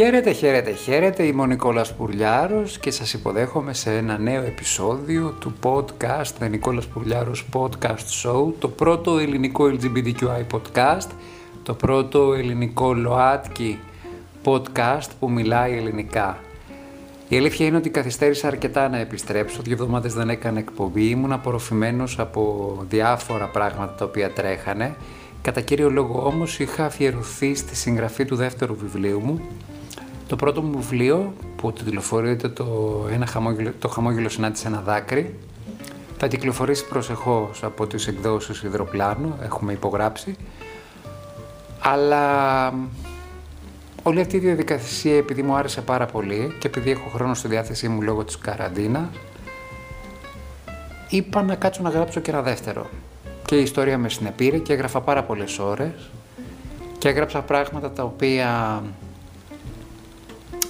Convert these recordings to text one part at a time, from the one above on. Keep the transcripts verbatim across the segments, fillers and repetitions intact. Χαίρετε, χαίρετε, χαίρετε, είμαι ο Νικόλας Πουρλιάρος και σας υποδέχομαι σε ένα νέο επεισόδιο του podcast Νικόλας Πουρλιάρος Podcast Show, το πρώτο ελληνικό ελ τζι μπι τι κιου άι podcast, το πρώτο ελληνικό ΛΟΑΤΚΙ podcast που μιλάει ελληνικά. Η αλήθεια είναι ότι καθυστέρησα αρκετά να επιστρέψω, δύο εβδομάδες δεν έκανα εκπομπή, ήμουν απορροφημένος από διάφορα πράγματα τα οποία τρέχανε. Κατά κύριο λόγο όμως είχα αφιερωθεί στη συγγραφή του δεύτερου βιβλίου μου. Το πρώτο μου βιβλίο, που τιτλοφορείται το, ένα χαμόγελο, το χαμόγελο συνάντησε ένα δάκρυ, θα κυκλοφορήσει προσεχώς από τις εκδόσεις Ιδροπλάνου, έχουμε υπογράψει. Αλλά όλη αυτή η διαδικασία, επειδή μου άρεσε πάρα πολύ και επειδή έχω χρόνο στη διάθεσή μου λόγω της καραντίνα, είπα να κάτσω να γράψω και ένα δεύτερο. Και η ιστορία με συνεπήρε και έγραφα πάρα πολλές ώρες και έγραψα πράγματα τα οποία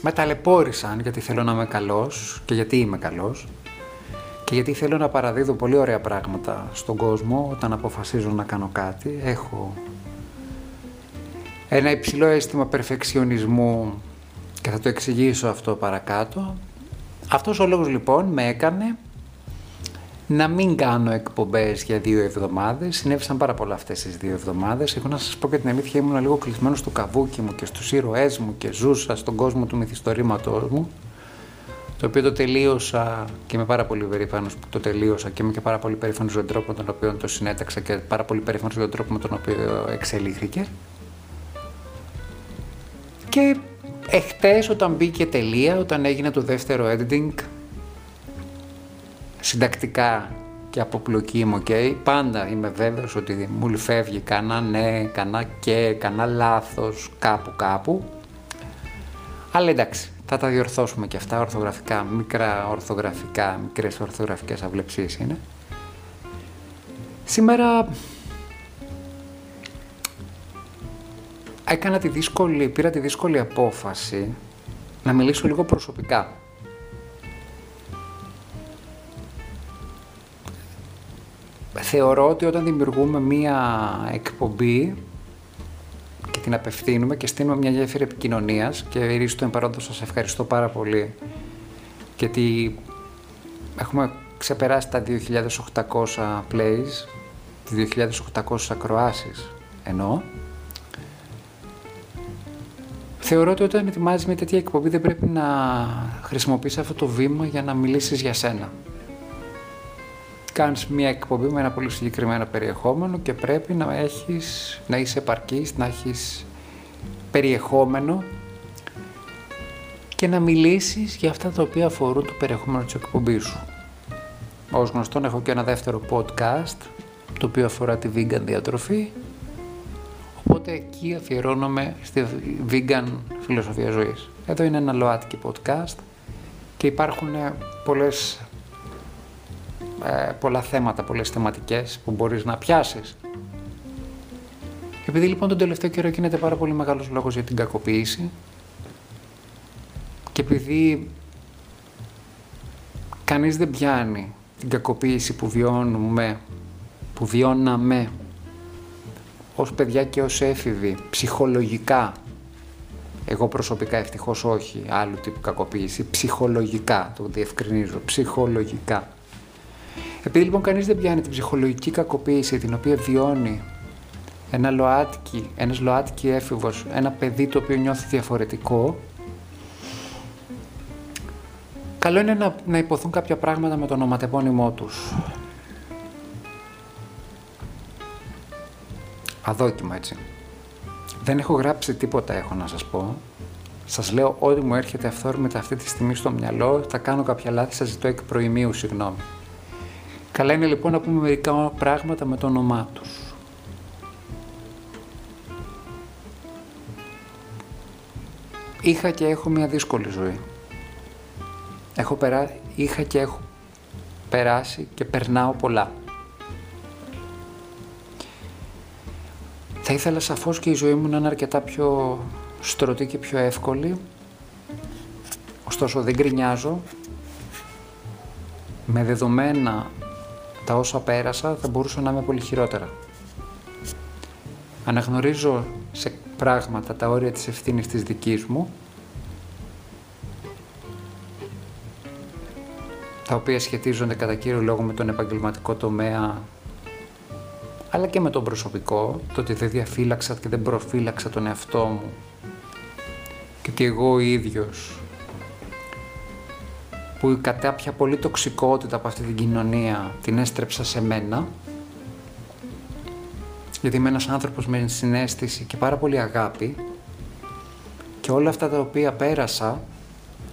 με ταλαιπώρησαν, γιατί θέλω να είμαι καλός και γιατί είμαι καλός και γιατί θέλω να παραδίδω πολύ ωραία πράγματα στον κόσμο όταν αποφασίζω να κάνω κάτι. Έχω ένα υψηλό αίσθημα περφεξιονισμού και θα το εξηγήσω αυτό παρακάτω. Αυτός ο λόγος λοιπόν με έκανε να μην κάνω εκπομπές για δύο εβδομάδες. Συνέβησαν πάρα πολλά αυτές τις δύο εβδομάδες. Εγώ να σας πω και την αλήθεια, ήμουν λίγο κλεισμένος στο καβούκι μου και στους ήρωές μου και ζούσα στον κόσμο του μυθιστορήματός μου, το οποίο το τελείωσα και είμαι πάρα πολύ περήφανος που το τελείωσα και είμαι και πάρα πολύ περήφανος για τον τρόπο με τον οποίο το συνέταξα και πάρα πολύ περήφανος για τον τρόπο με τον οποίο εξελίχθηκε. Και εχθές όταν μπήκε τελεία, όταν έγινε το δεύτερο editing, συντακτικά και από πλοκή μου, okay, πάντα είμαι βέβαιος ότι μου φεύγει κανά ναι, κανά και, κανά λάθος, κάπου κάπου. Αλλά εντάξει, θα τα διορθώσουμε και αυτά, ορθογραφικά, μικρά ορθογραφικά, μικρές ορθογραφικές αυλεψίες είναι. Σήμερα έκανα τη δύσκολη, πήρα τη δύσκολη απόφαση να μιλήσω λίγο προσωπικά. Θεωρώ ότι όταν δημιουργούμε μία εκπομπή και την απευθύνουμε και στείλουμε μια γέφυρα επικοινωνίας, και ειρήστο εν παρόντος σας ευχαριστώ πάρα πολύ γιατί έχουμε ξεπεράσει τα δύο χιλιάδες οκτακόσια plays, τις δύο χιλιάδες οκτακόσιες ακροάσεις εννοώ. Θεωρώ ότι όταν ετοιμάζεις μια τέτοια εκπομπή δεν πρέπει να χρησιμοποιήσεις αυτό το βήμα για να μιλήσεις για σένα. Κάνεις μια εκπομπή με ένα πολύ συγκεκριμένο περιεχόμενο και πρέπει να, έχεις, να είσαι επαρκής, να έχεις περιεχόμενο και να μιλήσεις για αυτά τα οποία αφορούν το περιεχόμενο της εκπομπής σου. Ως γνωστόν έχω και ένα δεύτερο podcast το οποίο αφορά τη vegan διατροφή, οπότε εκεί αφιερώνομαι στη vegan φιλοσοφία ζωής. Εδώ είναι ένα ΛΟΑΤΚΙ podcast και υπάρχουν πολλές πολλά θέματα, πολλές θεματικές που μπορείς να πιάσεις. Επειδή λοιπόν τον τελευταίο καιρό γίνεται πάρα πολύ μεγάλος λόγος για την κακοποίηση και επειδή κανείς δεν πιάνει την κακοποίηση που βιώνουμε, που βιώναμε ως παιδιά και ως έφηβοι, ψυχολογικά, εγώ προσωπικά ευτυχώς όχι άλλου τύπου κακοποίηση, ψυχολογικά, το διευκρινίζω, ψυχολογικά. Επειδή λοιπόν κανείς δεν πιάνει την ψυχολογική κακοποίηση την οποία βιώνει ένα ΛΟΑΤΚΙ, ένας ΛΟΑΤΚΙ έφηβος, ένα παιδί το οποίο νιώθει διαφορετικό, καλό είναι να, να υποθούν κάποια πράγματα με το ονοματεπώνυμό τους. Αδόκιμα έτσι. Δεν έχω γράψει τίποτα, έχω να σας πω. Σας λέω ό,τι μου έρχεται αυθόρμητα αυτή τη στιγμή στο μυαλό, θα κάνω κάποια λάθη, σας ζητώ εκ προημίου συγγνώμη. Καλά είναι λοιπόν να πούμε μερικά πράγματα με το όνομά τους. Είχα και έχω μια δύσκολη ζωή. Έχω περά... Είχα και έχω περάσει και περνάω πολλά. Θα ήθελα σαφώς και η ζωή μου να είναι αρκετά πιο στρωτή και πιο εύκολη. Ωστόσο δεν γκρινιάζω. Με δεδομένα τα όσα πέρασα θα μπορούσα να είμαι πολύ χειρότερα. Αναγνωρίζω σε πράγματα τα όρια της ευθύνης της δικής μου τα οποία σχετίζονται κατά κύριο λόγο με τον επαγγελματικό τομέα, αλλά και με τον προσωπικό, το ότι δεν διαφύλαξα και δεν προφύλαξα τον εαυτό μου και ότι εγώ ο ίδιος, που κάποια πολύ τοξικότητα από αυτή την κοινωνία την έστρεψα σε μένα, γιατί είμαι ένας άνθρωπος με συναίσθηση και πάρα πολύ αγάπη, και όλα αυτά τα οποία πέρασα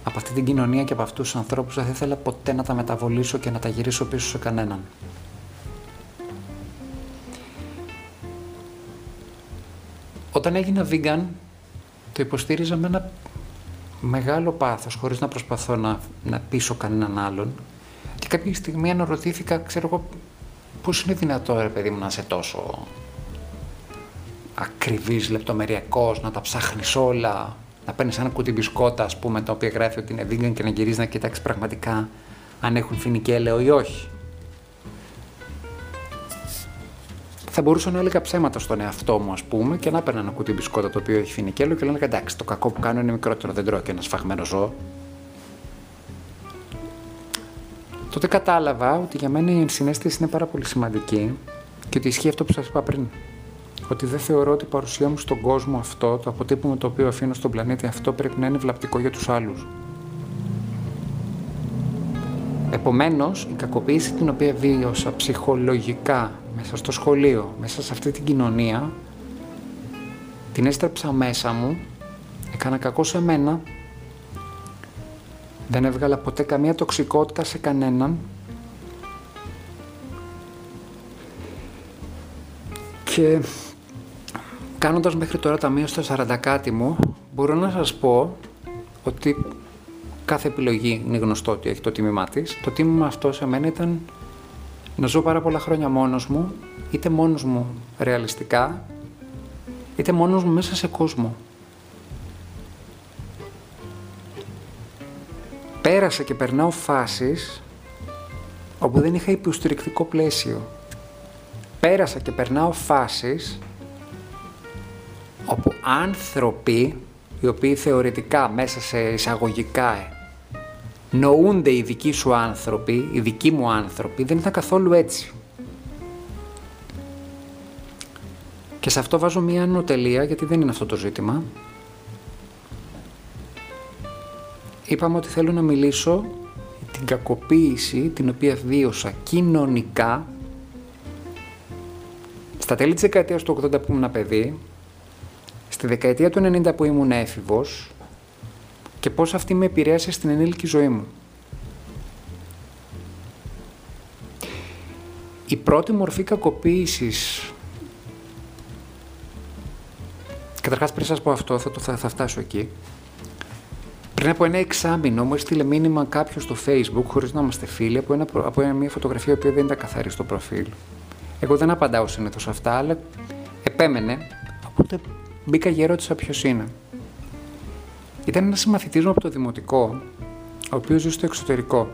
από αυτή την κοινωνία και από αυτούς τους ανθρώπους δεν θα ήθελα ποτέ να τα μεταβολήσω και να τα γυρίσω πίσω σε κανέναν. Όταν έγινα vegan, το υποστήριζα με ένα μεγάλο πάθος, χωρίς να προσπαθώ να, να πείσω κανέναν άλλον. Και κάποια στιγμή αναρωτήθηκα, ξέρω εγώ, πώς είναι δυνατό, ρε παιδί μου, να είσαι τόσο ακριβής, λεπτομεριακός, να τα ψάχνεις όλα, να παίρνεις ένα κουτί μπισκότα, ας πούμε, τα οποία γράφει ότι είναι vegan και να γυρίζεις να κοιτάξεις πραγματικά αν έχουν φινικέλαιο ή όχι. Θα μπορούσα να έλεγα ψέματα στον εαυτό μου, ας πούμε, και να έπαιρνα ένα κουτί μπισκότα το οποίο έχει φινικέλαιο και λένε εντάξει, το κακό που κάνω είναι μικρότερο, δεν τρώω και ένα σφαγμένο ζώο. Τότε κατάλαβα ότι για μένα η ενσυναίσθηση είναι πάρα πολύ σημαντική και ότι ισχύει αυτό που σας είπα πριν. Ότι δεν θεωρώ ότι η παρουσία μου στον κόσμο αυτό, το αποτύπωμα το οποίο αφήνω στον πλανήτη αυτό, πρέπει να είναι βλαπτικό για τους άλλους. Επομένως, η κακοποίηση την οποία βίωσα ψυχολογικά μέσα στο σχολείο, μέσα σε αυτή την κοινωνία, την έστρεψα μέσα μου, έκανα κακό σε μένα, δεν έβγαλα ποτέ καμία τοξικότητα σε κανέναν και κάνοντας μέχρι τώρα ταμείο στα σαράντα κάτι μου, μπορώ να σας πω ότι κάθε επιλογή είναι γνωστό ότι έχει το τίμημά της. Το τίμημα αυτό σε μένα ήταν να ζω πάρα πολλά χρόνια μόνος μου, είτε μόνος μου ρεαλιστικά, είτε μόνος μου μέσα σε κόσμο. Πέρασα και περνάω φάσεις όπου δεν είχα υποστηρικτικό πλαίσιο. Πέρασα και περνάω φάσεις όπου άνθρωποι, οι οποίοι θεωρητικά μέσα σε εισαγωγικά νοούνται οι δικοί σου άνθρωποι, οι δικοί μου άνθρωποι, δεν ήταν καθόλου έτσι. Και σε αυτό βάζω μία ανωτελεία, γιατί δεν είναι αυτό το ζήτημα. Είπαμε ότι θέλω να μιλήσω την κακοποίηση την οποία βίωσα κοινωνικά στα τέλη της δεκαετίας του ογδόντα που ήμουν παιδί, στη δεκαετία του ενενήντα που ήμουν έφηβος και πώς αυτή με επηρέασε στην ενήλικη ζωή μου. Η πρώτη μορφή κακοποίησης, καταρχάς πριν σας πω αυτό, θα, το, θα, θα φτάσω εκεί, πριν από ένα εξάμηνο μου έστειλε μήνυμα κάποιος στο Facebook, χωρίς να είμαστε φίλοι, από, ένα, από μια φωτογραφία που δεν ήταν καθαρή στο προφίλ. Εγώ δεν απαντάω συνήθως αυτά, αλλά επέμενε, οπότε μπήκα και ερώτησα ποιος είναι. Ήταν ένας συμμαθητής μου από το δημοτικό, ο οποίος ζει στο εξωτερικό,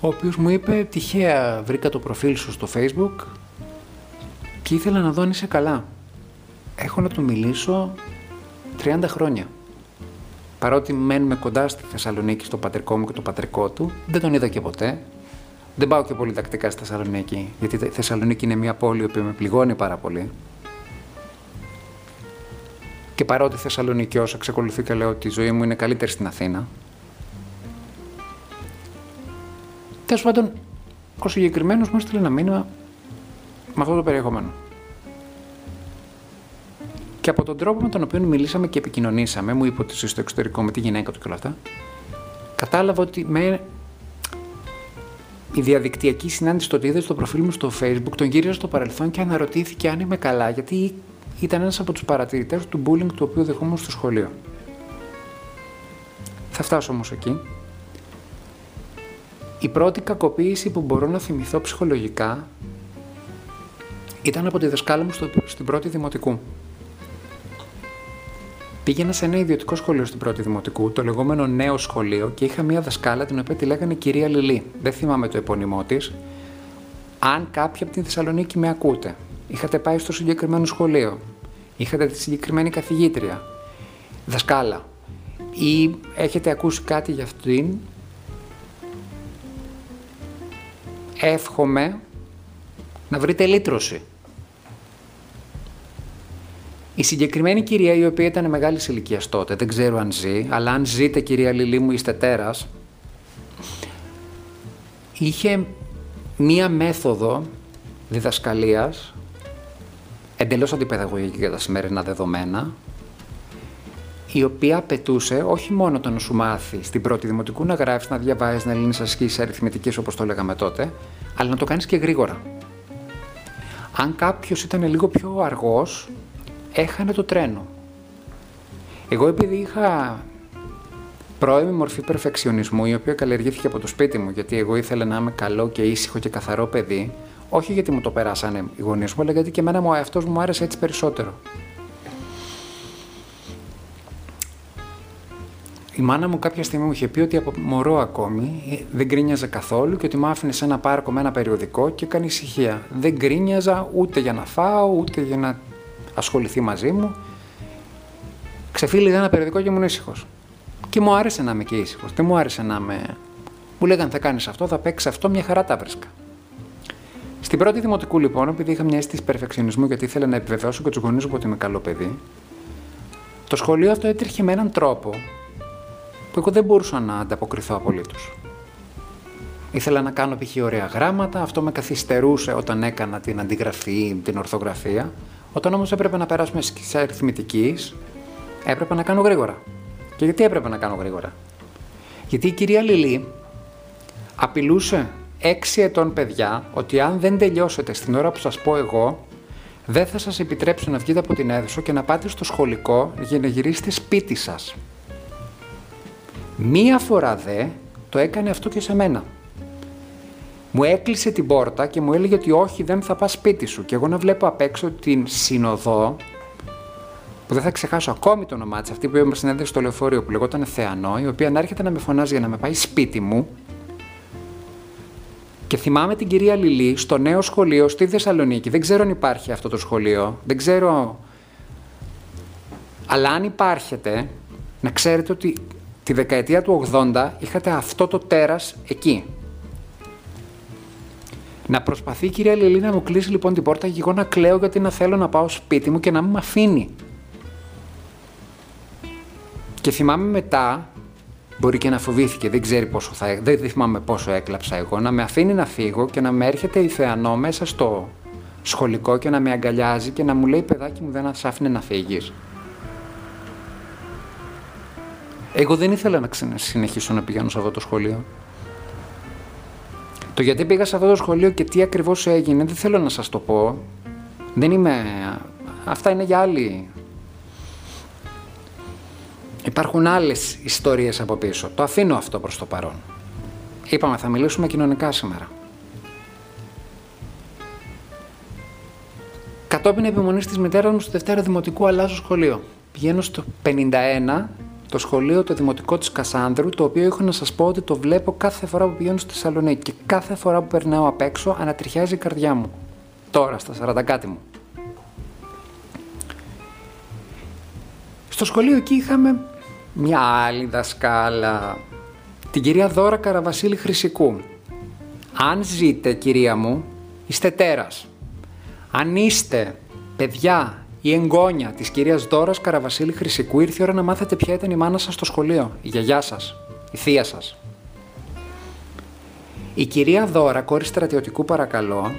ο οποίος μου είπε, τυχαία βρήκα το προφίλ σου στο Facebook και ήθελα να δω αν είσαι καλά. Έχω να του μιλήσω τριάντα χρόνια. Παρότι μένουμε κοντά στη Θεσσαλονίκη, στο πατρικό μου και το πατρικό του, δεν τον είδα και ποτέ. Δεν πάω και πολύ τακτικά στη Θεσσαλονίκη, γιατί η Θεσσαλονίκη είναι μια πόλη που με πληγώνει πάρα πολύ. Και παρότι Θεσσαλονικιός, εξακολουθεί και λέω ότι η ζωή μου είναι καλύτερη στην Αθήνα. Τέλος πάντων, ο συγκεκριμένος μου έστειλε ένα μήνυμα με αυτό το περιεχόμενο. Και από τον τρόπο με τον οποίο μιλήσαμε και επικοινωνήσαμε, μου είπε ότι στο εξωτερικό με τη γυναίκα του και όλα αυτά, κατάλαβα ότι με... η διαδικτυακή συνάντηση, το ότι είδε στο προφίλ μου στο Facebook, τον γύριζε στο παρελθόν και αναρωτήθηκε αν είμαι καλά, γιατί ήταν ένας από τους παρατηρητές του bullying το οποίο δεχόμουν στο σχολείο. Θα φτάσω όμως εκεί. Η πρώτη κακοποίηση που μπορώ να θυμηθώ ψυχολογικά ήταν από τη δασκάλα μου στο, στην πρώτη δημοτικού. Πήγαινα σε ένα ιδιωτικό σχολείο στην πρώτη δημοτικού, το λεγόμενο νέο σχολείο, και είχα μία δασκάλα την οποία τη λέγανε Κυρία Λιλή. Δεν θυμάμαι το επώνυμό της. Αν κάποιοι από τη Θεσσαλονίκη με ακούτε, είχατε πάει στο συγκεκριμένο σχολείο, είχατε τη συγκεκριμένη καθηγήτρια, δασκάλα, ή έχετε ακούσει κάτι για αυτήν, εύχομαι να βρείτε λύτρωση. Η συγκεκριμένη κυρία, η οποία ήταν μεγάλης ηλικίας τότε, δεν ξέρω αν ζει, αλλά αν ζείτε, κυρία Λιλή μου, είστε τέρας, είχε μία μέθοδο διδασκαλίας εντελώς αντιπαιδαγωγική για τα σημερινά δεδομένα, η οποία απαιτούσε όχι μόνο το να σου μάθει στην πρώτη δημοτικού να γράφεις, να διαβάζεις, να λύνεις ασκήσεις αριθμητικής, όπως το λέγαμε τότε, αλλά να το κάνεις και γρήγορα. Αν κάποιος ήταν λίγο πιο αργός, έχανε το τρένο. Εγώ, επειδή είχα πρώιμη μορφή περφεξιονισμού, η οποία καλλιεργήθηκε από το σπίτι μου, γιατί εγώ ήθελα να είμαι καλό και ήσυχο και καθαρό παιδί, όχι γιατί μου το περάσανε οι γονείς μου, αλλά γιατί και εμένα ο εαυτός μου άρεσε έτσι περισσότερο. Η μάνα μου κάποια στιγμή μου είχε πει ότι από μωρό ακόμη δεν γκρίνιαζα καθόλου και ότι μ' άφηνε σε ένα πάρκο με ένα περιοδικό και έκανε ησυχία. Δεν γκρίνιαζα ούτε για να φάω, ούτε για να ασχοληθεί μαζί μου. Ξεφύλιγα ένα περιοδικό και ήμουν ήσυχος. Και μου άρεσε να είμαι και ήσυχος. Δεν μου άρεσε να είμαι. Μου λέγανε θα κάνεις αυτό, θα παίξεις αυτό, μια χαρά τα βρίσκα. Στην πρώτη δημοτικού, λοιπόν, επειδή είχα μια αίσθηση περφεξιονισμού, γιατί ήθελα να επιβεβαιώσω και τους γονείς μου ότι είμαι καλό παιδί, το σχολείο αυτό έτρεχε με έναν τρόπο που εγώ δεν μπορούσα να ανταποκριθώ απολύτως. Ήθελα να κάνω π.χ. ωραία γράμματα, αυτό με καθυστερούσε όταν έκανα την αντιγραφή, την ορθογραφία. Όταν όμως έπρεπε να περάσουμε στις αριθμητικές, έπρεπε να κάνω γρήγορα. Και γιατί έπρεπε να κάνω γρήγορα? Γιατί η κυρία Λιλή απειλούσε έξι ετών παιδιά ότι αν δεν τελειώσετε στην ώρα που σας πω εγώ, δεν θα σας επιτρέψω να βγείτε από την αίθουσα και να πάτε στο σχολικό για να γυρίσετε σπίτι σας. Μία φορά δε το έκανε αυτό και σε μένα. Μου έκλεισε την πόρτα και μου έλεγε ότι όχι, δεν θα πας σπίτι σου, και εγώ να βλέπω απ' έξω την συνοδό, που δεν θα ξεχάσω ακόμη το όνομά της, αυτή που με συνέδεσε στο λεωφορείο που λεγόταν Θεανώ, η οποία να έρχεται να με φωνάζει για να με πάει σπίτι μου. Και θυμάμαι την κυρία Λιλή στο νέο σχολείο στη Θεσσαλονίκη. Δεν ξέρω αν υπάρχει αυτό το σχολείο, δεν ξέρω. Αλλά αν υπάρχετε, να ξέρετε ότι τη δεκαετία του ογδόντα είχατε αυτό το τέρας εκεί. Να προσπαθεί η κυρία Λιλή να μου κλείσει λοιπόν την πόρτα και εγώ να κλαίω γιατί να θέλω να πάω σπίτι μου και να μην με αφήνει. Και θυμάμαι μετά, μπορεί και να φοβήθηκε, δεν ξέρει πόσο θα, δεν θυμάμαι πόσο έκλαψα εγώ, να με αφήνει να φύγω και να με έρχεται η Θεανό μέσα στο σχολικό και να με αγκαλιάζει και να μου λέει παιδάκι μου δεν σ' άφηνε να φύγεις. Εγώ δεν ήθελα να συνεχίσω να πηγαίνω σε αυτό το σχολείο. Το γιατί πήγα σε αυτό το σχολείο και τι ακριβώς έγινε, δεν θέλω να σας το πω. Δεν είμαι... Αυτά είναι για άλλη. Υπάρχουν άλλες ιστορίες από πίσω. Το αφήνω αυτό προς το παρόν. Είπαμε, θα μιλήσουμε κοινωνικά σήμερα. Κατόπιν επιμονής της μητέρας μου, στη Δευτέρα Δημοτικού αλλάζω σχολείο. Πηγαίνω στο πενήντα ένα... το σχολείο, το δημοτικό της Κασάνδρου, το οποίο έχω να σας πω ότι το βλέπω κάθε φορά που πηγαίνω στη Θεσσαλονίκη και κάθε φορά που περνάω απ' έξω ανατριχιάζει η καρδιά μου. Τώρα, στα σαράντα κάτι μου. Στο σχολείο εκεί είχαμε μια άλλη δασκάλα, την κυρία Δώρα Καραβασίλη Χρυσικού. Αν ζείτε, κυρία μου, είστε τέρας. Αν είστε παιδιά, η εγγόνια της κυρίας Δώρας Καραβασίλη Χρυσικού, ήρθε η ώρα να μάθετε ποια ήταν η μάνα σας στο σχολείο, η γιαγιά σας, η θεία σας. Η κυρία Δώρα, κόρη στρατιωτικού παρακαλώ,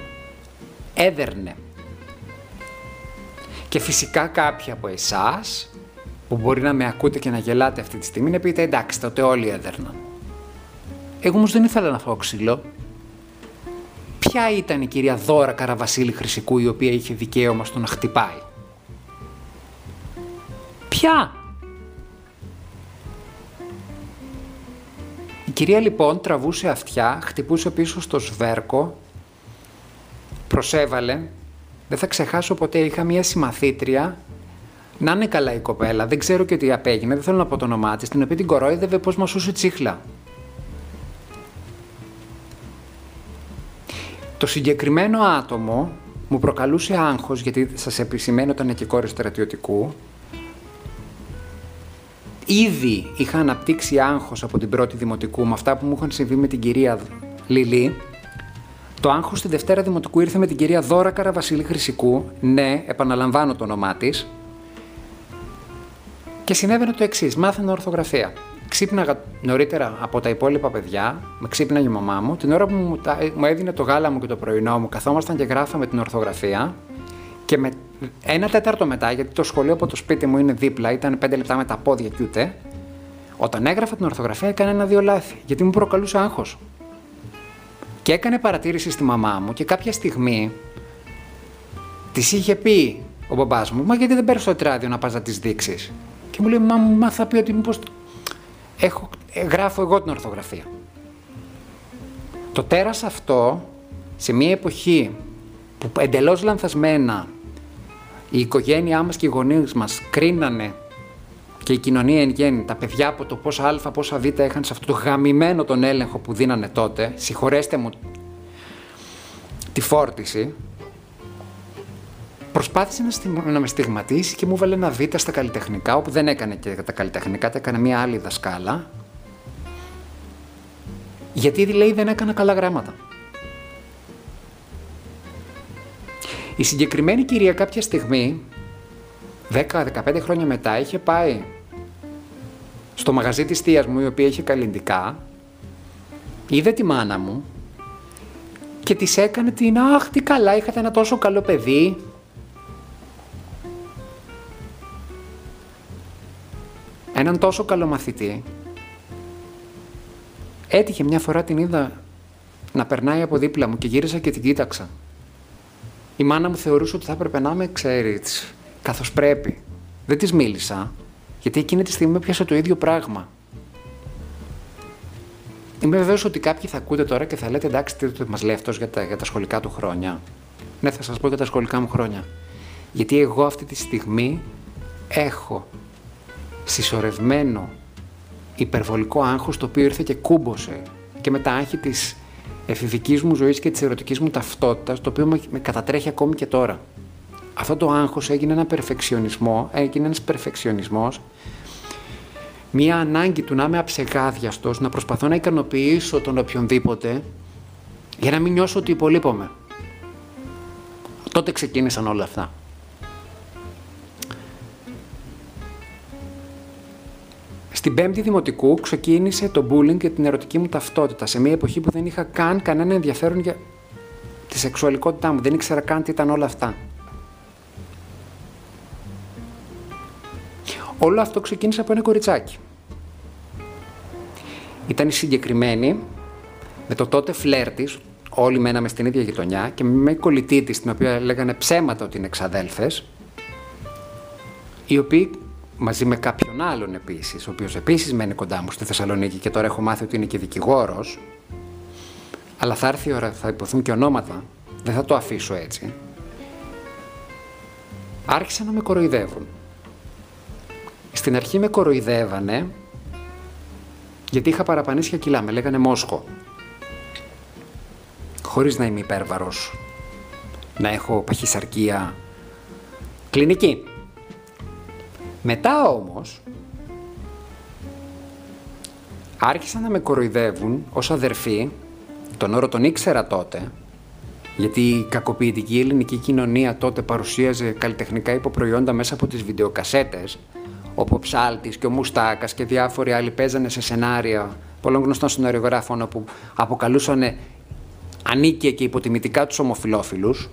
έδερνε. Και φυσικά κάποιοι από εσάς, που μπορεί να με ακούτε και να γελάτε αυτή τη στιγμή, να πείτε εντάξει, τότε όλοι έδερναν. Εγώ όμως δεν ήθελα να φάω ξύλο. Ποια ήταν η κυρία Δώρα Καραβασίλη Χρυσικού, η οποία είχε δικαίωμα στο να χτυπάει? Ποια? Η κυρία λοιπόν τραβούσε αυτιά, χτυπούσε πίσω στο σβέρκο, προσέβαλε. Δεν θα ξεχάσω ποτέ, είχα μια συμμαθήτρια, να είναι καλά η κοπέλα, δεν ξέρω και τι απέγινε, δεν θέλω να πω το όνομά της, την οποία την κορόιδευε πως μασούσε τσίχλα. Το συγκεκριμένο άτομο μου προκαλούσε άγχος, γιατί σας επισημαίνω ότι ήταν και κόρη στρατιωτικού. Ήδη είχα αναπτύξει άγχος από την πρώτη δημοτικού με αυτά που μου είχαν συμβεί με την κυρία Λιλή, Το άγχος τη Δευτέρα Δημοτικού ήρθε με την κυρία Δώρα Καραβασίλη Χρυσικού. Ναι, επαναλαμβάνω το όνομά της. Και συνέβαινε το εξής. Μάθαινα ορθογραφία. Ξύπναγα νωρίτερα από τα υπόλοιπα παιδιά, με ξύπναγε η μαμά μου. Την ώρα που μου, τα, μου έδινε το γάλα μου και το πρωινό μου, καθόμασταν και γράφαμε την ορθογραφία. Και με, ένα τέταρτο μετά, γιατί το σχολείο από το σπίτι μου είναι δίπλα, ήταν πέντε λεπτά με τα πόδια κι ούτε. Όταν έγραφα την ορθογραφία, έκανα ένα-δύο λάθη, γιατί μου προκαλούσε άγχος. Και έκανε παρατήρηση στη μαμά μου και κάποια στιγμή της είχε πει ο μπαμπάς μου: «Μα γιατί δεν παίρνεις το τετράδιο να πας να τις δείξεις?» Και μου λέει: «Μα, μα θα πει ότι μήπως έχω, γράφω εγώ την ορθογραφία». Το τέρας αυτό, σε μια εποχή που εντελώς λανθασμένα η οικογένειά μας και οι γονείς μας κρίνανε, και η κοινωνία εν γέννη, τα παιδιά από το πόσα α, πόσα β είχαν σε αυτό το γαμημένο τον έλεγχο που δίνανε τότε, συγχωρέστε μου τη φόρτιση, προσπάθησε να με στιγματίσει και μου έβαλε ένα β στα καλλιτεχνικά, όπου δεν έκανε και τα καλλιτεχνικά, τα έκανε μια άλλη δασκάλα, γιατί λέει δεν έκανα καλά γράμματα. Η συγκεκριμένη κυρία κάποια στιγμή, δέκα με δεκαπέντε χρόνια μετά, είχε πάει στο μαγαζί της θείας μου, η οποία είχε καλλιντικά, είδε τη μάνα μου και της έκανε την «Αχ, τι καλά, είχατε ένα τόσο καλό παιδί». Έναν τόσο καλό μαθητή. Έτυχε μια φορά, την είδα να περνάει από δίπλα μου και γύρισα και την κοίταξα. Η μάνα μου θεωρούσε ότι θα έπρεπε να με ξέρει, καθώς πρέπει. Δεν της μίλησα, γιατί εκείνη τη στιγμή πιάσα το ίδιο πράγμα. Είμαι βέβαιος ότι κάποιοι θα ακούτε τώρα και θα λέτε: «Εντάξει, τι μας λέει αυτός για τα, για τα σχολικά του χρόνια». Ναι, θα σας πω για τα σχολικά μου χρόνια. Γιατί εγώ αυτή τη στιγμή έχω συσσωρευμένο υπερβολικό άγχος, το οποίο ήρθε και κούμπωσε και με τα άγχη της εφηβικής μου ζωής και της ερωτικής μου ταυτότητας, το οποίο με κατατρέχει ακόμη και τώρα. Αυτό το άγχος έγινε ένα περφεξιονισμό, έγινε ένας περφεξιονισμός, μία ανάγκη του να είμαι αψεγάδιαστος, να προσπαθώ να ικανοποιήσω τον οποιονδήποτε, για να μην νιώσω ότι υπολείπομαι. Τότε ξεκίνησαν όλα αυτά. Στην πέμπτη δημοτικού ξεκίνησε το bullying και την ερωτική μου ταυτότητα, σε μία εποχή που δεν είχα καν κανένα ενδιαφέρον για τη σεξουαλικότητά μου, δεν ήξερα καν τι ήταν όλα αυτά. Όλο αυτό ξεκίνησε από ένα κοριτσάκι. Ήταν η συγκεκριμένη με το τότε φλερ της, όλοι μέναμε στην ίδια γειτονιά, και με κολλητή της, την οποία λέγανε ψέματα ότι είναι εξαδέλφες, οι οποίοι μαζί με κάποιον άλλον επίσης, ο οποίος επίσης μένει κοντά μου στη Θεσσαλονίκη και τώρα έχω μάθει ότι είναι και δικηγόρος, αλλά θα έρθει η ώρα, θα υποθούν και ονόματα, δεν θα το αφήσω έτσι, άρχισαν να με κοροϊδεύουν. Στην αρχή με κοροϊδεύανε, γιατί είχα παραπανίσια κιλά, με λέγανε Μόσχο. Χωρίς να είμαι υπέρβαρος, να έχω παχυσαρκία κλινική. Μετά όμως, άρχισαν να με κοροϊδεύουν ως αδερφή, τον όρο τον ήξερα τότε, γιατί η κακοποιητική ελληνική κοινωνία τότε παρουσίαζε καλλιτεχνικά υποπροϊόντα μέσα από τις βιντεοκασέτες, όπου ο Ψάλτης και ο Μουστάκας και διάφοροι άλλοι παίζανε σε σενάρια πολλών γνωστών σεναριογράφων, όπου αποκαλούσαν ανίκια και υποτιμητικά τους ομοφυλόφιλους.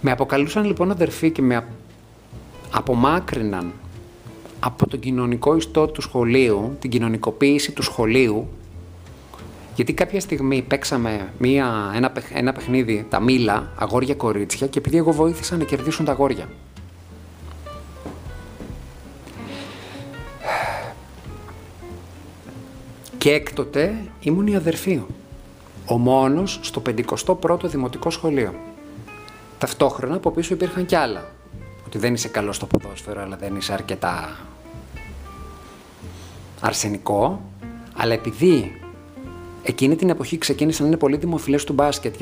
Με αποκαλούσαν λοιπόν αδερφή και με απομάκρυναν από τον κοινωνικό ιστό του σχολείου, την κοινωνικοποίηση του σχολείου, γιατί κάποια στιγμή παίξαμε μία, ένα, παιχ, ένα παιχνίδι, τα μήλα, αγόρια-κορίτσια, και επειδή εγώ βοήθησα να κερδίσουν τα αγόρια. Και έκτοτε ήμουν η αδερφή, ο μόνος στο πεντηκοστό πρώτο δημοτικό σχολείο. Ταυτόχρονα από πίσω υπήρχαν κι άλλα, ότι δεν είσαι καλός στο ποδόσφαιρο, αλλά δεν είσαι αρκετά αρσενικό, αλλά επειδή εκείνη την εποχή ξεκίνησαν να είναι πολύ δημοφιλές στο μπάσκετ,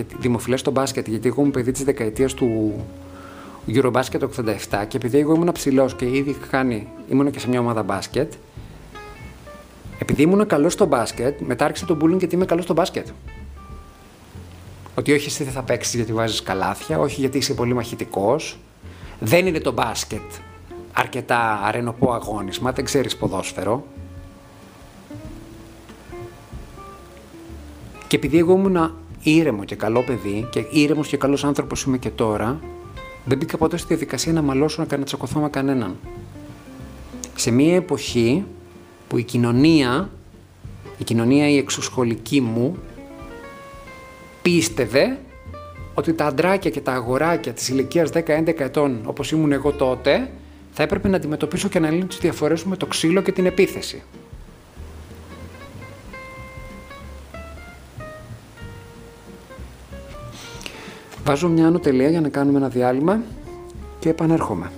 γιατί εγώ ήμουν παιδί της δεκαετίας του Eurobasket ογδόντα επτά, και επειδή εγώ ήμουν ψηλός και ήδη είχα κάνει, ήμουν και σε μια ομάδα μπάσκετ, επειδή ήμουν καλός στο μπάσκετ, μετά άρχισε το bullying γιατί είμαι καλός στο μπάσκετ. Ότι όχι, εσύ δεν θα παίξεις γιατί βάζεις καλάθια, όχι γιατί είσαι πολύ μαχητικός. Δεν είναι το μπάσκετ αρκετά αρενοπό αγώνισμα, δεν ξέρεις ποδόσφαιρο. Και επειδή εγώ ήμουν ήρεμο και καλό παιδί, και ήρεμος και καλός άνθρωπος είμαι και τώρα, δεν μπήκα ποτέ στη διαδικασία να μαλώσω, να τσακωθώ με κανέναν. Σε μια εποχή που η κοινωνία, η κοινωνία η εξωσχολική μου, πίστευε ότι τα αντράκια και τα αγοράκια της ηλικίας δέκα με έντεκα ετών, όπως ήμουν εγώ τότε, θα έπρεπε να αντιμετωπίσω και να λύνω τις διαφορές μου με το ξύλο και την επίθεση. Βάζω μια άνω τελεία για να κάνουμε ένα διάλειμμα και επανέρχομαι.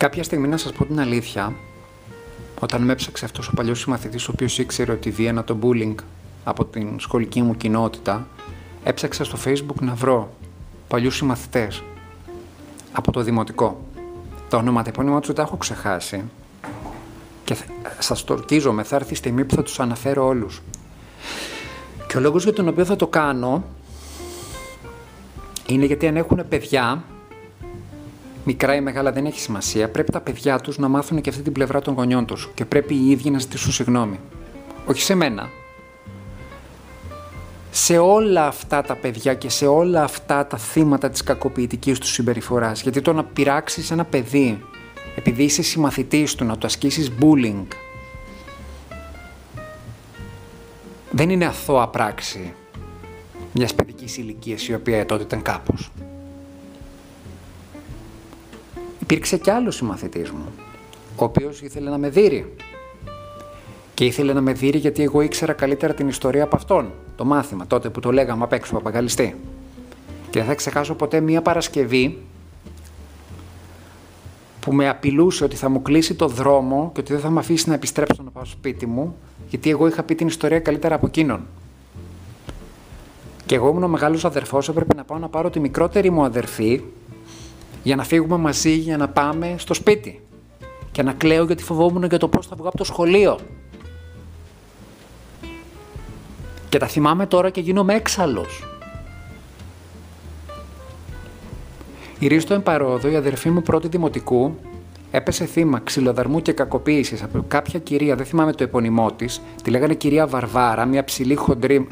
Κάποια στιγμή, να σας πω την αλήθεια, όταν με έψαξε αυτός ο παλιός συμμαθητής, ο οποίος ήξερε ότι διένα το bullying από την σχολική μου κοινότητα, έψαξα στο Facebook να βρω παλιούς συμμαθητές από το δημοτικό. Τα ονοματεπώνυμά τους τα έχω ξεχάσει και σας το ορκίζομαι, θα έρθει η στιγμή που θα τους αναφέρω όλους. Και ο λόγος για τον οποίο θα το κάνω είναι γιατί αν έχουν παιδιά, μικρά ή μεγάλα δεν έχει σημασία, πρέπει τα παιδιά τους να μάθουν και αυτή την πλευρά των γονιών τους και πρέπει οι ίδιοι να ζητήσουν συγγνώμη. Όχι σε μένα. Σε όλα αυτά τα παιδιά και σε όλα αυτά τα θύματα της κακοποιητικής τους συμπεριφοράς. Γιατί το να πειράξεις ένα παιδί επειδή είσαι συμμαθητής του, να του ασκήσεις bullying, δεν είναι αθώα πράξη μιας παιδικής ηλικίας η οποία τότε ήταν κάπως. Υπήρξε κι άλλος συμμαθητής μου, ο οποίος ήθελε να με δείρει. Και ήθελε να με δείρει γιατί εγώ ήξερα καλύτερα την ιστορία από αυτόν. Το μάθημα τότε που το λέγαμε απ' έξω, παπαγαλιστή. Και δεν θα ξεχάσω ποτέ μία Παρασκευή που με απειλούσε ότι θα μου κλείσει το δρόμο και ότι δεν θα με αφήσει να επιστρέψω να πάω στο σπίτι μου, γιατί εγώ είχα πει την ιστορία καλύτερα από εκείνον. Και εγώ ήμουν ο μεγάλος αδερφός, έπρεπε να πάω να πάρω τη μικρότερη μου αδερφή, για να φύγουμε μαζί, για να πάμε στο σπίτι. Και να κλαίω γιατί φοβόμουν για το πώς θα βγω από το σχολείο. Και τα θυμάμαι τώρα και γίνομαι έξαλλος. Ηρίστο εμπαρόδο, η αδερφή μου πρώτη δημοτικού, έπεσε θύμα ξυλοδαρμού και κακοποίησης από κάποια κυρία, δεν θυμάμαι το επωνυμό της, τη λέγανε κυρία Βαρβάρα, μια ψηλή χοντρή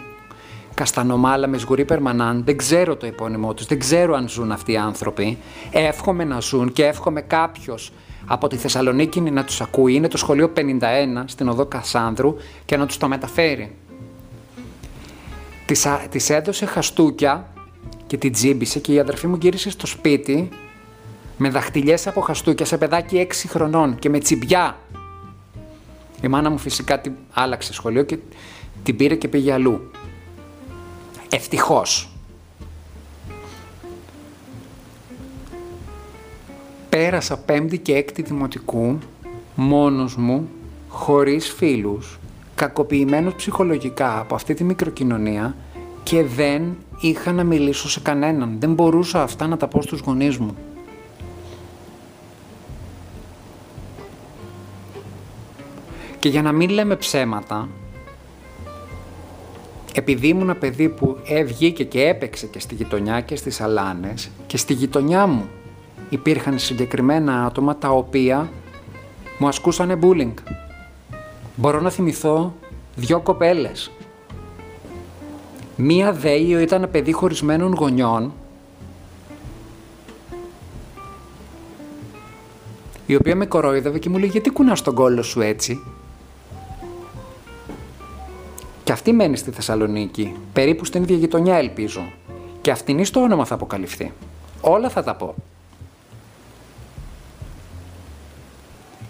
καστανομάλα με σγουρή περμανάν, δεν ξέρω το επώνυμό τους, δεν ξέρω αν ζουν αυτοί οι άνθρωποι. Εύχομαι να ζουν και εύχομαι κάποιος από τη Θεσσαλονίκη να τους ακούει. Είναι το σχολείο πενήντα ένα στην οδό Κασάνδρου και να τους τα μεταφέρει. Της, α, της έδωσε χαστούκια και την τζίμπησε και η αδερφή μου γύρισε στο σπίτι με δαχτυλιές από χαστούκια σε παιδάκι έξι χρονών και με τσιμπιά. Η μάνα μου φυσικά την άλλαξε σχολείο και την πήρε και πήγε αλλού. Ευτυχώς. Πέρασα πέμπτη και έκτη δημοτικού, μόνος μου, χωρίς φίλους, κακοποιημένος ψυχολογικά από αυτή τη μικροκοινωνία και δεν είχα να μιλήσω σε κανέναν. Δεν μπορούσα αυτά να τα πω στους γονείς μου. Και για να μην λέμε ψέματα, επειδή ήμουν ένα παιδί που βγήκε και έπαιξε και στη γειτονιά και στις αλάνες, και στη γειτονιά μου υπήρχαν συγκεκριμένα άτομα τα οποία μου ασκούσανε bullying. Μπορώ να θυμηθώ δύο κοπέλες. Μία ΔΕΗ ήταν παιδί χωρισμένων γονιών, η οποία με κορόιδευε και μου λέει «Γιατί κουνάς τον κόλο σου έτσι?» Και αυτή μένει στη Θεσσαλονίκη, περίπου στην ίδια γειτονιά ελπίζω. Και αυτήν στο όνομα θα αποκαλυφθεί. Όλα θα τα πω.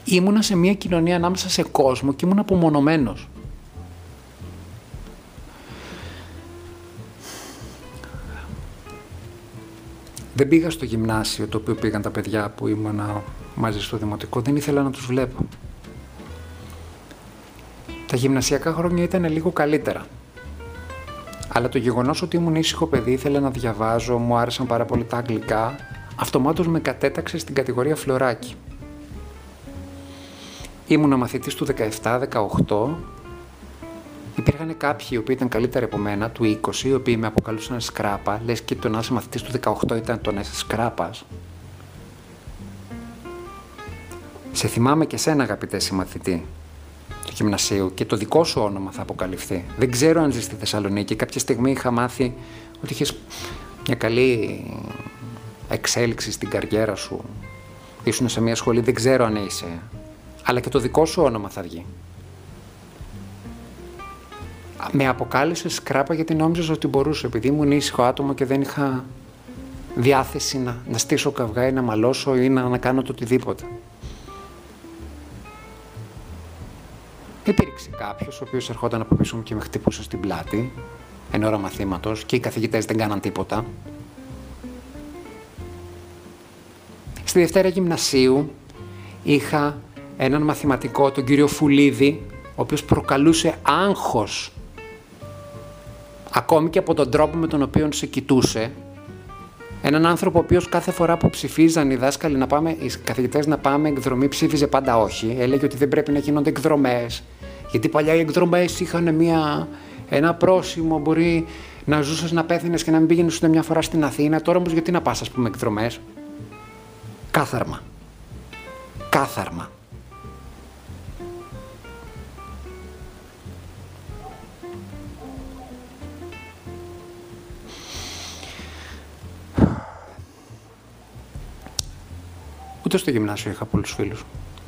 Ήμουνα σε μια κοινωνία ανάμεσα σε κόσμο και ήμουν απομονωμένος. Δεν πήγα στο γυμνάσιο το οποίο πήγαν τα παιδιά που ήμουνα μαζί στο δημοτικό, δεν ήθελα να τους βλέπω. Τα γυμνασιακά χρόνια ήταν λίγο καλύτερα. Αλλά το γεγονός ότι ήμουν ήσυχο παιδί, ήθελα να διαβάζω, μου άρεσαν πάρα πολύ τα αγγλικά, αυτομάτως με κατέταξε στην κατηγορία φλωράκι. Ήμουνα μαθητής του δεκαεπτά δεκαοκτώ. Υπήρχαν κάποιοι οι οποίοι ήταν καλύτεροι από μένα, του είκοσι, οι οποίοι με αποκαλούσαν σκράπα. Λες και το να είσαι μαθητής του δεκαοκτώ ήταν το να είσαι σκράπας. Σε θυμάμαι και σένα, αγαπητέ συμμαθητή του γυμνασίου, και το δικό σου όνομα θα αποκαλυφθεί. Δεν ξέρω αν ζεις στη Θεσσαλονίκη. Κάποια στιγμή είχα μάθει ότι είχες μια καλή εξέλιξη στην καριέρα σου. Ήσουν σε μια σχολή, δεν ξέρω αν είσαι. Αλλά και το δικό σου όνομα θα βγει. Με αποκάλυψε σκράπα γιατί νόμιζες ότι μπορούσε, επειδή ήμουν ήσυχο άτομο και δεν είχα διάθεση να, να στήσω καυγά ή να μαλώσω ή να, να κάνω το οτιδήποτε. Υπήρξε κάποιος ο οποίος ερχόταν από πίσω μου και με χτύπωσε στην πλάτη εν ώρα μαθήματος και οι καθηγητές δεν κάναν τίποτα. Στη Δευτέρα Γυμνασίου είχα έναν μαθηματικό, τον κύριο Φουλίδη, ο οποίος προκαλούσε άγχος, ακόμη και από τον τρόπο με τον οποίο σε κοιτούσε. Έναν άνθρωπο ο οποίος κάθε φορά που ψηφίζαν οι δάσκαλοι, να πάμε, οι καθηγητές να πάμε εκδρομή, ψήφιζε πάντα όχι. Έλεγε ότι δεν πρέπει να γίνονται εκδρομές, γιατί παλιά οι εκδρομές είχαν μια, ένα πρόσημο, μπορεί να ζούσες, να πέθαινες και να μην πήγαινες ούτε μια φορά στην Αθήνα. Τώρα όμως γιατί να πας, ας πούμε, εκδρομές? Κάθαρμα. Κάθαρμα. Ούτε στο γυμνάσιο είχα πολλούς φίλους.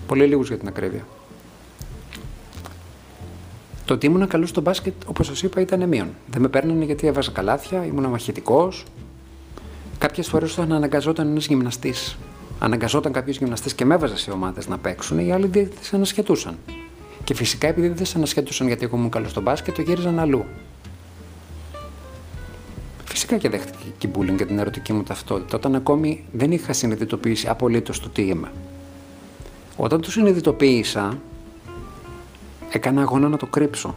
Πολύ λίγους, για την ακρίβεια. Το ότι ήμουν καλός στο μπάσκετ, όπως σας είπα, ήταν μείον. Δεν με παίρνανε γιατί έβαζα καλάθια, ήμουν μαχητικός. Κάποιες φορές όταν αναγκαζόταν ένας γυμναστής, αναγκαζόταν κάποιος γυμναστής και με έβαζε σε ομάδες να παίξουν, οι άλλοι δεν τις ανασχετούσαν. Και φυσικά επειδή δεν τις ανασχετούσαν γιατί εγώ ήμουν καλός στο μπάσκετ, το γύριζαν αλλού. Φυσικά και δέχτηκε και bullying για την ερωτική μου ταυτότητα, όταν ακόμη δεν είχα συνειδητοποιήσει απολύτως το τι είμαι. Όταν το συνειδητοποίησα, έκανα αγώνα να το κρύψω.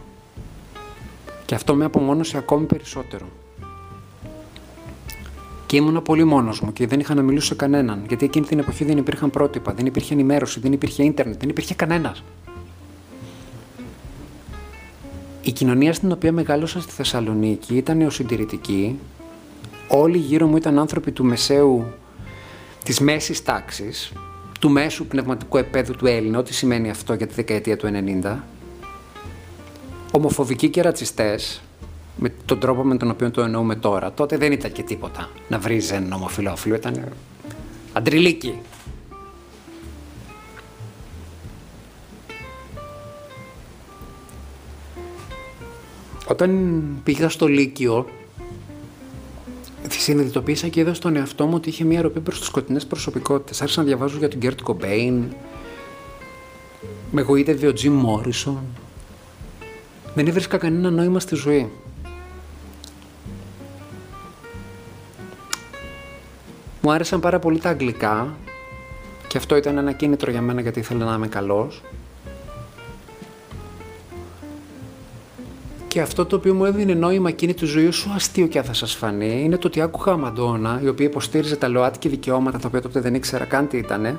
Και αυτό με απομόνωσε ακόμη περισσότερο. Και ήμουνα πολύ μόνος μου και δεν είχα να μιλήσω σε κανέναν, γιατί εκείνη την εποχή δεν υπήρχαν πρότυπα, δεν υπήρχε ενημέρωση, δεν υπήρχε ίντερνετ, δεν υπήρχε κανένας. Η κοινωνία στην οποία μεγάλωσα στη Θεσσαλονίκη ήταν νεοσυντηρητική. Όλοι γύρω μου ήταν άνθρωποι του μεσαίου, της μέσης τάξης, του μέσου πνευματικού επέδου του Έλληνα, ό,τι σημαίνει αυτό για τη δεκαετία του ενενήντα. Ομοφοβικοί και ρατσιστές, με τον τρόπο με τον οποίο το εννοούμε τώρα. Τότε δεν ήταν και τίποτα να βρεις έναν ομοφυλόφιλο, ήταν αντριλίκι. Όταν πήγα στο Λύκειο, συνειδητοποίησα και είδα στον εαυτό μου ότι είχε μια ροπή προς τις σκοτεινές προσωπικότητες. Άρχισα να διαβάζω για τον Κέρτ Κομπέιν, με γοήτευε ο Τζιμ Μόρισον. Δεν έβρισκα κανένα νόημα στη ζωή. Μου άρεσαν πάρα πολύ τα αγγλικά και αυτό ήταν ένα κίνητρο για μένα γιατί ήθελα να είμαι καλός. Και αυτό το οποίο μου έδινε νόημα εκείνη τη ζωή, σου αστείο και αν θα σας φανεί, είναι το ότι άκουγα Μαντόνα, η οποία υποστήριζε τα ΛΟΑΤΚΙ δικαιώματα, τα οποία τότε δεν ήξερα καν τι ήτανε.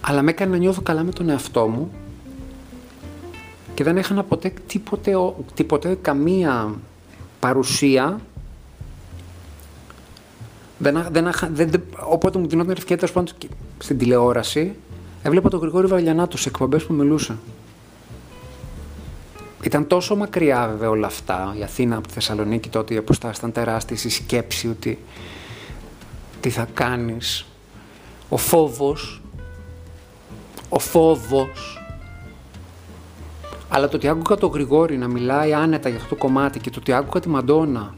Αλλά με έκανε να νιώθω καλά με τον εαυτό μου και δεν έχανα ποτέ τίποτε, τίποτε καμία παρουσία. Δεν, δεν, δεν, οπότε μου δινόταν ευκαιρία πάντως στην τηλεόραση. Έβλεπα τον Γρηγόρη Βαλιανάτο σε εκπομπές που μιλούσε. Ήταν τόσο μακριά βέβαια όλα αυτά, η Αθήνα από τη Θεσσαλονίκη τότε, οι αποστάσεις ήταν τεράστιες, η σκέψη ότι τι θα κάνεις, ο φόβος, ο φόβος. Αλλά το ότι άκουγα τον Γρηγόρη να μιλάει άνετα για αυτό το κομμάτι και το ότι άκουγα τη Μαντόνα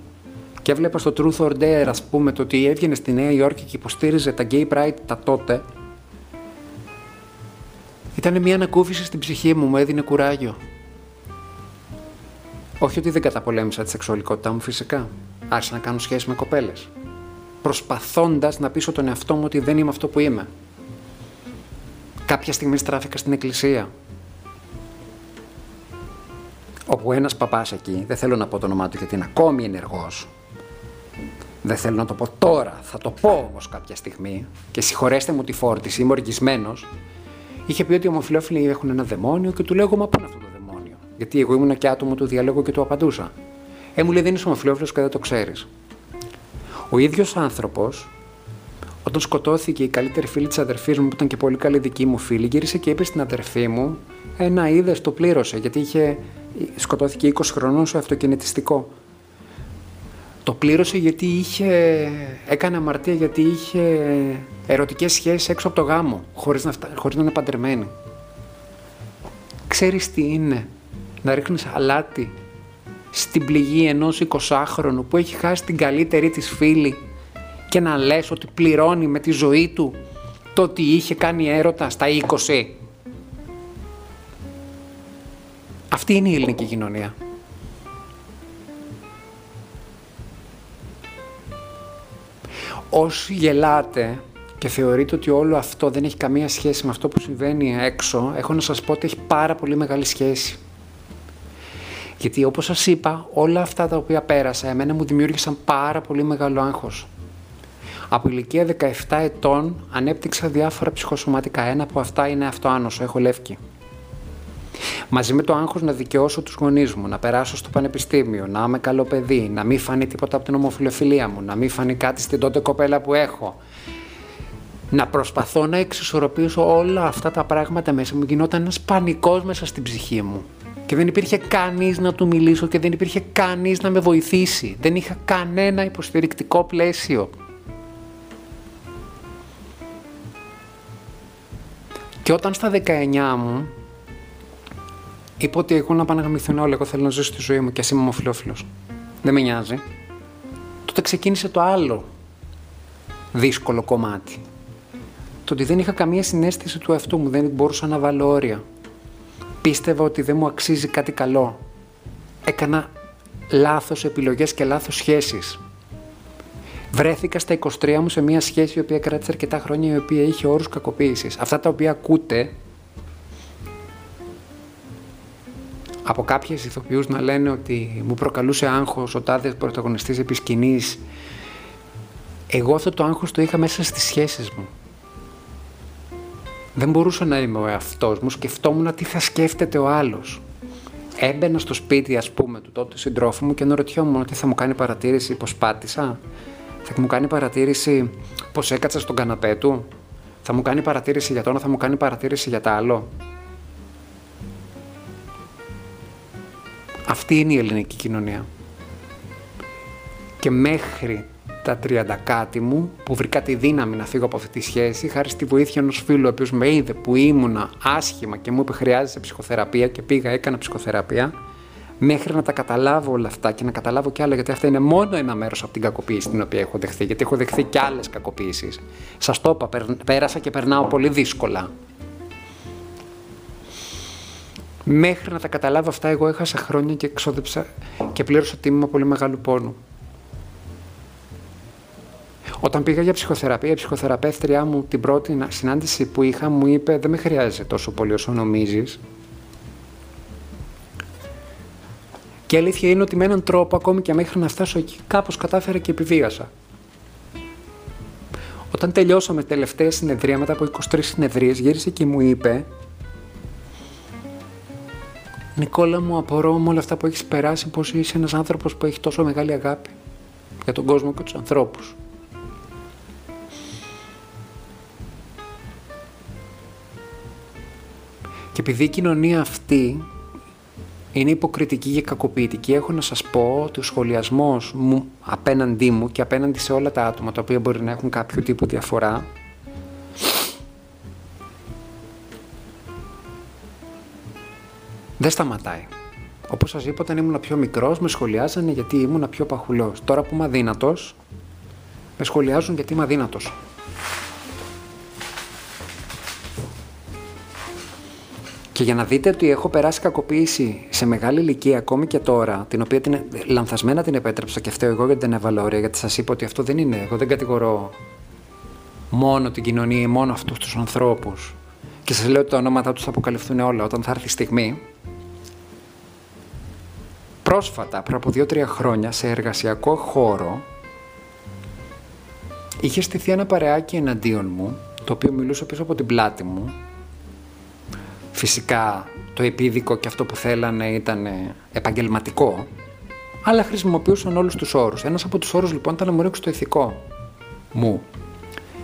και έβλεπα στο Truth or Dare, ας πούμε, το ότι έβγαινε στη Νέα Υόρκη και υποστήριζε τα Gay Pride τα τότε, ήταν μια ανακούφιση στην ψυχή μου, μου έδινε κουράγιο. Όχι ότι δεν καταπολέμησα τη σεξουαλικότητά μου, φυσικά. Άρχισα να κάνω σχέσεις με κοπέλες. Προσπαθώντας να πείσω τον εαυτό μου ότι δεν είμαι αυτό που είμαι. Κάποια στιγμή στράφηκα στην εκκλησία. Όπου ένας παπάς εκεί, δεν θέλω να πω το όνομά του γιατί είναι ακόμη ενεργός. Δεν θέλω να το πω τώρα, θα το πω όμως κάποια στιγμή. Και συγχωρέστε μου τη φόρτιση, είμαι οργισμένος. Είχε πει ότι οι ομοφυλόφιλοι έχουν ένα δαιμόνιο και του λέω: Μα πού είναι αυτό το δαιμόνιο? Γιατί εγώ ήμουν και άτομο του διαλέγω και του απαντούσα. Ε, μου λέει: Δεν είσαι ομοφυλόφιλος και δεν το ξέρεις. Ο ίδιος άνθρωπος, όταν σκοτώθηκε η καλύτερη φίλη της αδερφής μου, που ήταν και πολύ καλή δική μου φίλη, γύρισε και είπε στην αδερφή μου: Ε, να είδες, το πλήρωσε. Γιατί είχε, σκοτώθηκε είκοσι χρονών σε αυτοκινητιστικό. Το πλήρωσε γιατί είχε, έκανε αμαρτία, γιατί είχε ερωτικές σχέσεις έξω από το γάμο, χωρίς να, φτα... χωρίς να είναι παντρεμένη. Ξέρεις τι είναι να ρίχνεις αλάτι στην πληγή ενός εικοσάχρονου που έχει χάσει την καλύτερη της φίλη και να λες ότι πληρώνει με τη ζωή του το ότι είχε κάνει έρωτα στα είκοσι. Αυτή είναι η ελληνική κοινωνία. Όσοι γελάτε και θεωρείτε ότι όλο αυτό δεν έχει καμία σχέση με αυτό που συμβαίνει έξω, έχω να σας πω ότι έχει πάρα πολύ μεγάλη σχέση. Γιατί όπως σας είπα, όλα αυτά τα οποία πέρασα, εμένα μου δημιούργησαν πάρα πολύ μεγάλο άγχος. Από ηλικία δεκαεπτά ετών ανέπτυξα διάφορα ψυχοσωματικά. Ένα από αυτά είναι αυτοάνωσο, έχω λεύκη. Μαζί με το άγχος να δικαιώσω τους γονείς μου, να περάσω στο πανεπιστήμιο, να είμαι καλό παιδί, να μην φανεί τίποτα από την ομοφυλοφιλία μου, να μην φανεί κάτι στην τότε κοπέλα που έχω. Να προσπαθώ να εξισορροπήσω όλα αυτά τα πράγματα μέσα μου. Γινόταν ένας πανικός μέσα στην ψυχή μου. Και δεν υπήρχε κανείς να του μιλήσω και δεν υπήρχε κανείς να με βοηθήσει. Δεν είχα κανένα υποστηρικτικό πλαίσιο. Και όταν στα δεκαεννιά μου είπα ότι εγώ να πάω να γαμηθούν όλοι, εγώ θέλω να ζήσω τη ζωή μου και ας είμαι ομοφυλόφιλος. Δεν με νοιάζει. Τότε ξεκίνησε το άλλο δύσκολο κομμάτι. Το ότι δεν είχα καμία συναίσθηση του εαυτού μου, δεν μπορούσα να βάλω όρια. Πίστευα ότι δεν μου αξίζει κάτι καλό. Έκανα λάθος επιλογές και λάθος σχέσεις. Βρέθηκα στα είκοσι τρία μου σε μια σχέση η οποία κράτησε αρκετά χρόνια, η οποία είχε όρους κακοποίησης. Αυτά τα οποία ακούτε από κάποιες ηθοποιούς να λένε ότι μου προκαλούσε άγχος ο τάδε πρωταγωνιστής επί σκηνής. Εγώ αυτό το άγχος το είχα μέσα στις σχέσεις μου. Δεν μπορούσα να είμαι ο εαυτός μου, σκεφτόμουν τι θα σκέφτεται ο άλλος. Έμπαινα στο σπίτι, ας πούμε, του τότε συντρόφου μου και αναρωτιόμουν ότι θα μου κάνει παρατήρηση πως πάτησα, θα μου κάνει παρατήρηση πως έκατσα στον καναπέ του, θα μου κάνει παρατήρηση για το ένα, θα μου κάνει παρατήρηση για τα άλλο. Αυτή είναι η ελληνική κοινωνία. Και μέχρι τα τριάντα κάτι μου, που βρήκα τη δύναμη να φύγω από αυτή τη σχέση, χάρη στη βοήθεια ενός φίλου, ο οποίος με είδε που ήμουνα άσχημα και μου είπε χρειάζεσαι ψυχοθεραπεία και πήγα, έκανα ψυχοθεραπεία, μέχρι να τα καταλάβω όλα αυτά και να καταλάβω κι άλλα, γιατί αυτά είναι μόνο ένα μέρος από την κακοποίηση την οποία έχω δεχθεί, γιατί έχω δεχθεί κι άλλες κακοποίησεις. Σας το είπα, πέρασα και περνάω πολύ δύσκολα. Μέχρι να τα καταλάβω αυτά, εγώ έχασα χρόνια και εξόδεψα και πλήρωσα τίμημα πολύ μεγάλου πόνου. Όταν πήγα για ψυχοθεραπεία, η ψυχοθεραπεύτριά μου την πρώτη συνάντηση που είχα μου είπε «Δεν με χρειάζεσαι τόσο πολύ όσο νομίζεις». Και η αλήθεια είναι ότι με έναν τρόπο, ακόμη και μέχρι να φτάσω εκεί, κάπως κατάφερα και επιβίασα. Όταν τελειώσαμε τελευταία συνεδρία, μετά από είκοσι τρεις συνεδρίες, γύρισε και μου είπε «Νικόλα μου, απορώ με όλα αυτά που έχεις περάσει, πως είσαι ένας άνθρωπος που έχει τόσο μεγάλη αγάπη για τον κόσμο και τους ανθρώπους». Και επειδή η κοινωνία αυτή είναι υποκριτική και κακοποιητική, έχω να σας πω ότι ο σχολιασμός μου απέναντί μου και απέναντι σε όλα τα άτομα τα οποία μπορεί να έχουν κάποιο τύπου διαφορά, δεν σταματάει. Όπως σας είπα, όταν ήμουν πιο μικρός, με σχολιάζανε γιατί ήμουν πιο παχουλός. Τώρα που είμαι αδύνατος, με σχολιάζουν γιατί είμαι αδύνατος. Και για να δείτε ότι έχω περάσει κακοποίηση σε μεγάλη ηλικία, ακόμη και τώρα, την οποία την, λανθασμένα την επέτρεψα και φταίω εγώ γιατί δεν έβαλα όρια, γιατί σας είπα ότι αυτό δεν είναι. Εγώ δεν κατηγορώ μόνο την κοινωνία ή μόνο αυτούς τους ανθρώπους. Και σας λέω ότι τα ονόματά τους θα αποκαλυφθούν όλα όταν θα έρθει η στιγμή. Πρόσφατα, πριν από δύο τρία χρόνια, σε εργασιακό χώρο, είχε στηθεί ένα παρεάκι εναντίον μου, το οποίο μιλούσε πίσω από την πλάτη μου. Φυσικά το επίδικο και αυτό που θέλανε ήταν επαγγελματικό, αλλά χρησιμοποιούσαν όλους τους όρους. Ένας από τους όρους λοιπόν ήταν να μου ρίξει το ηθικό μου.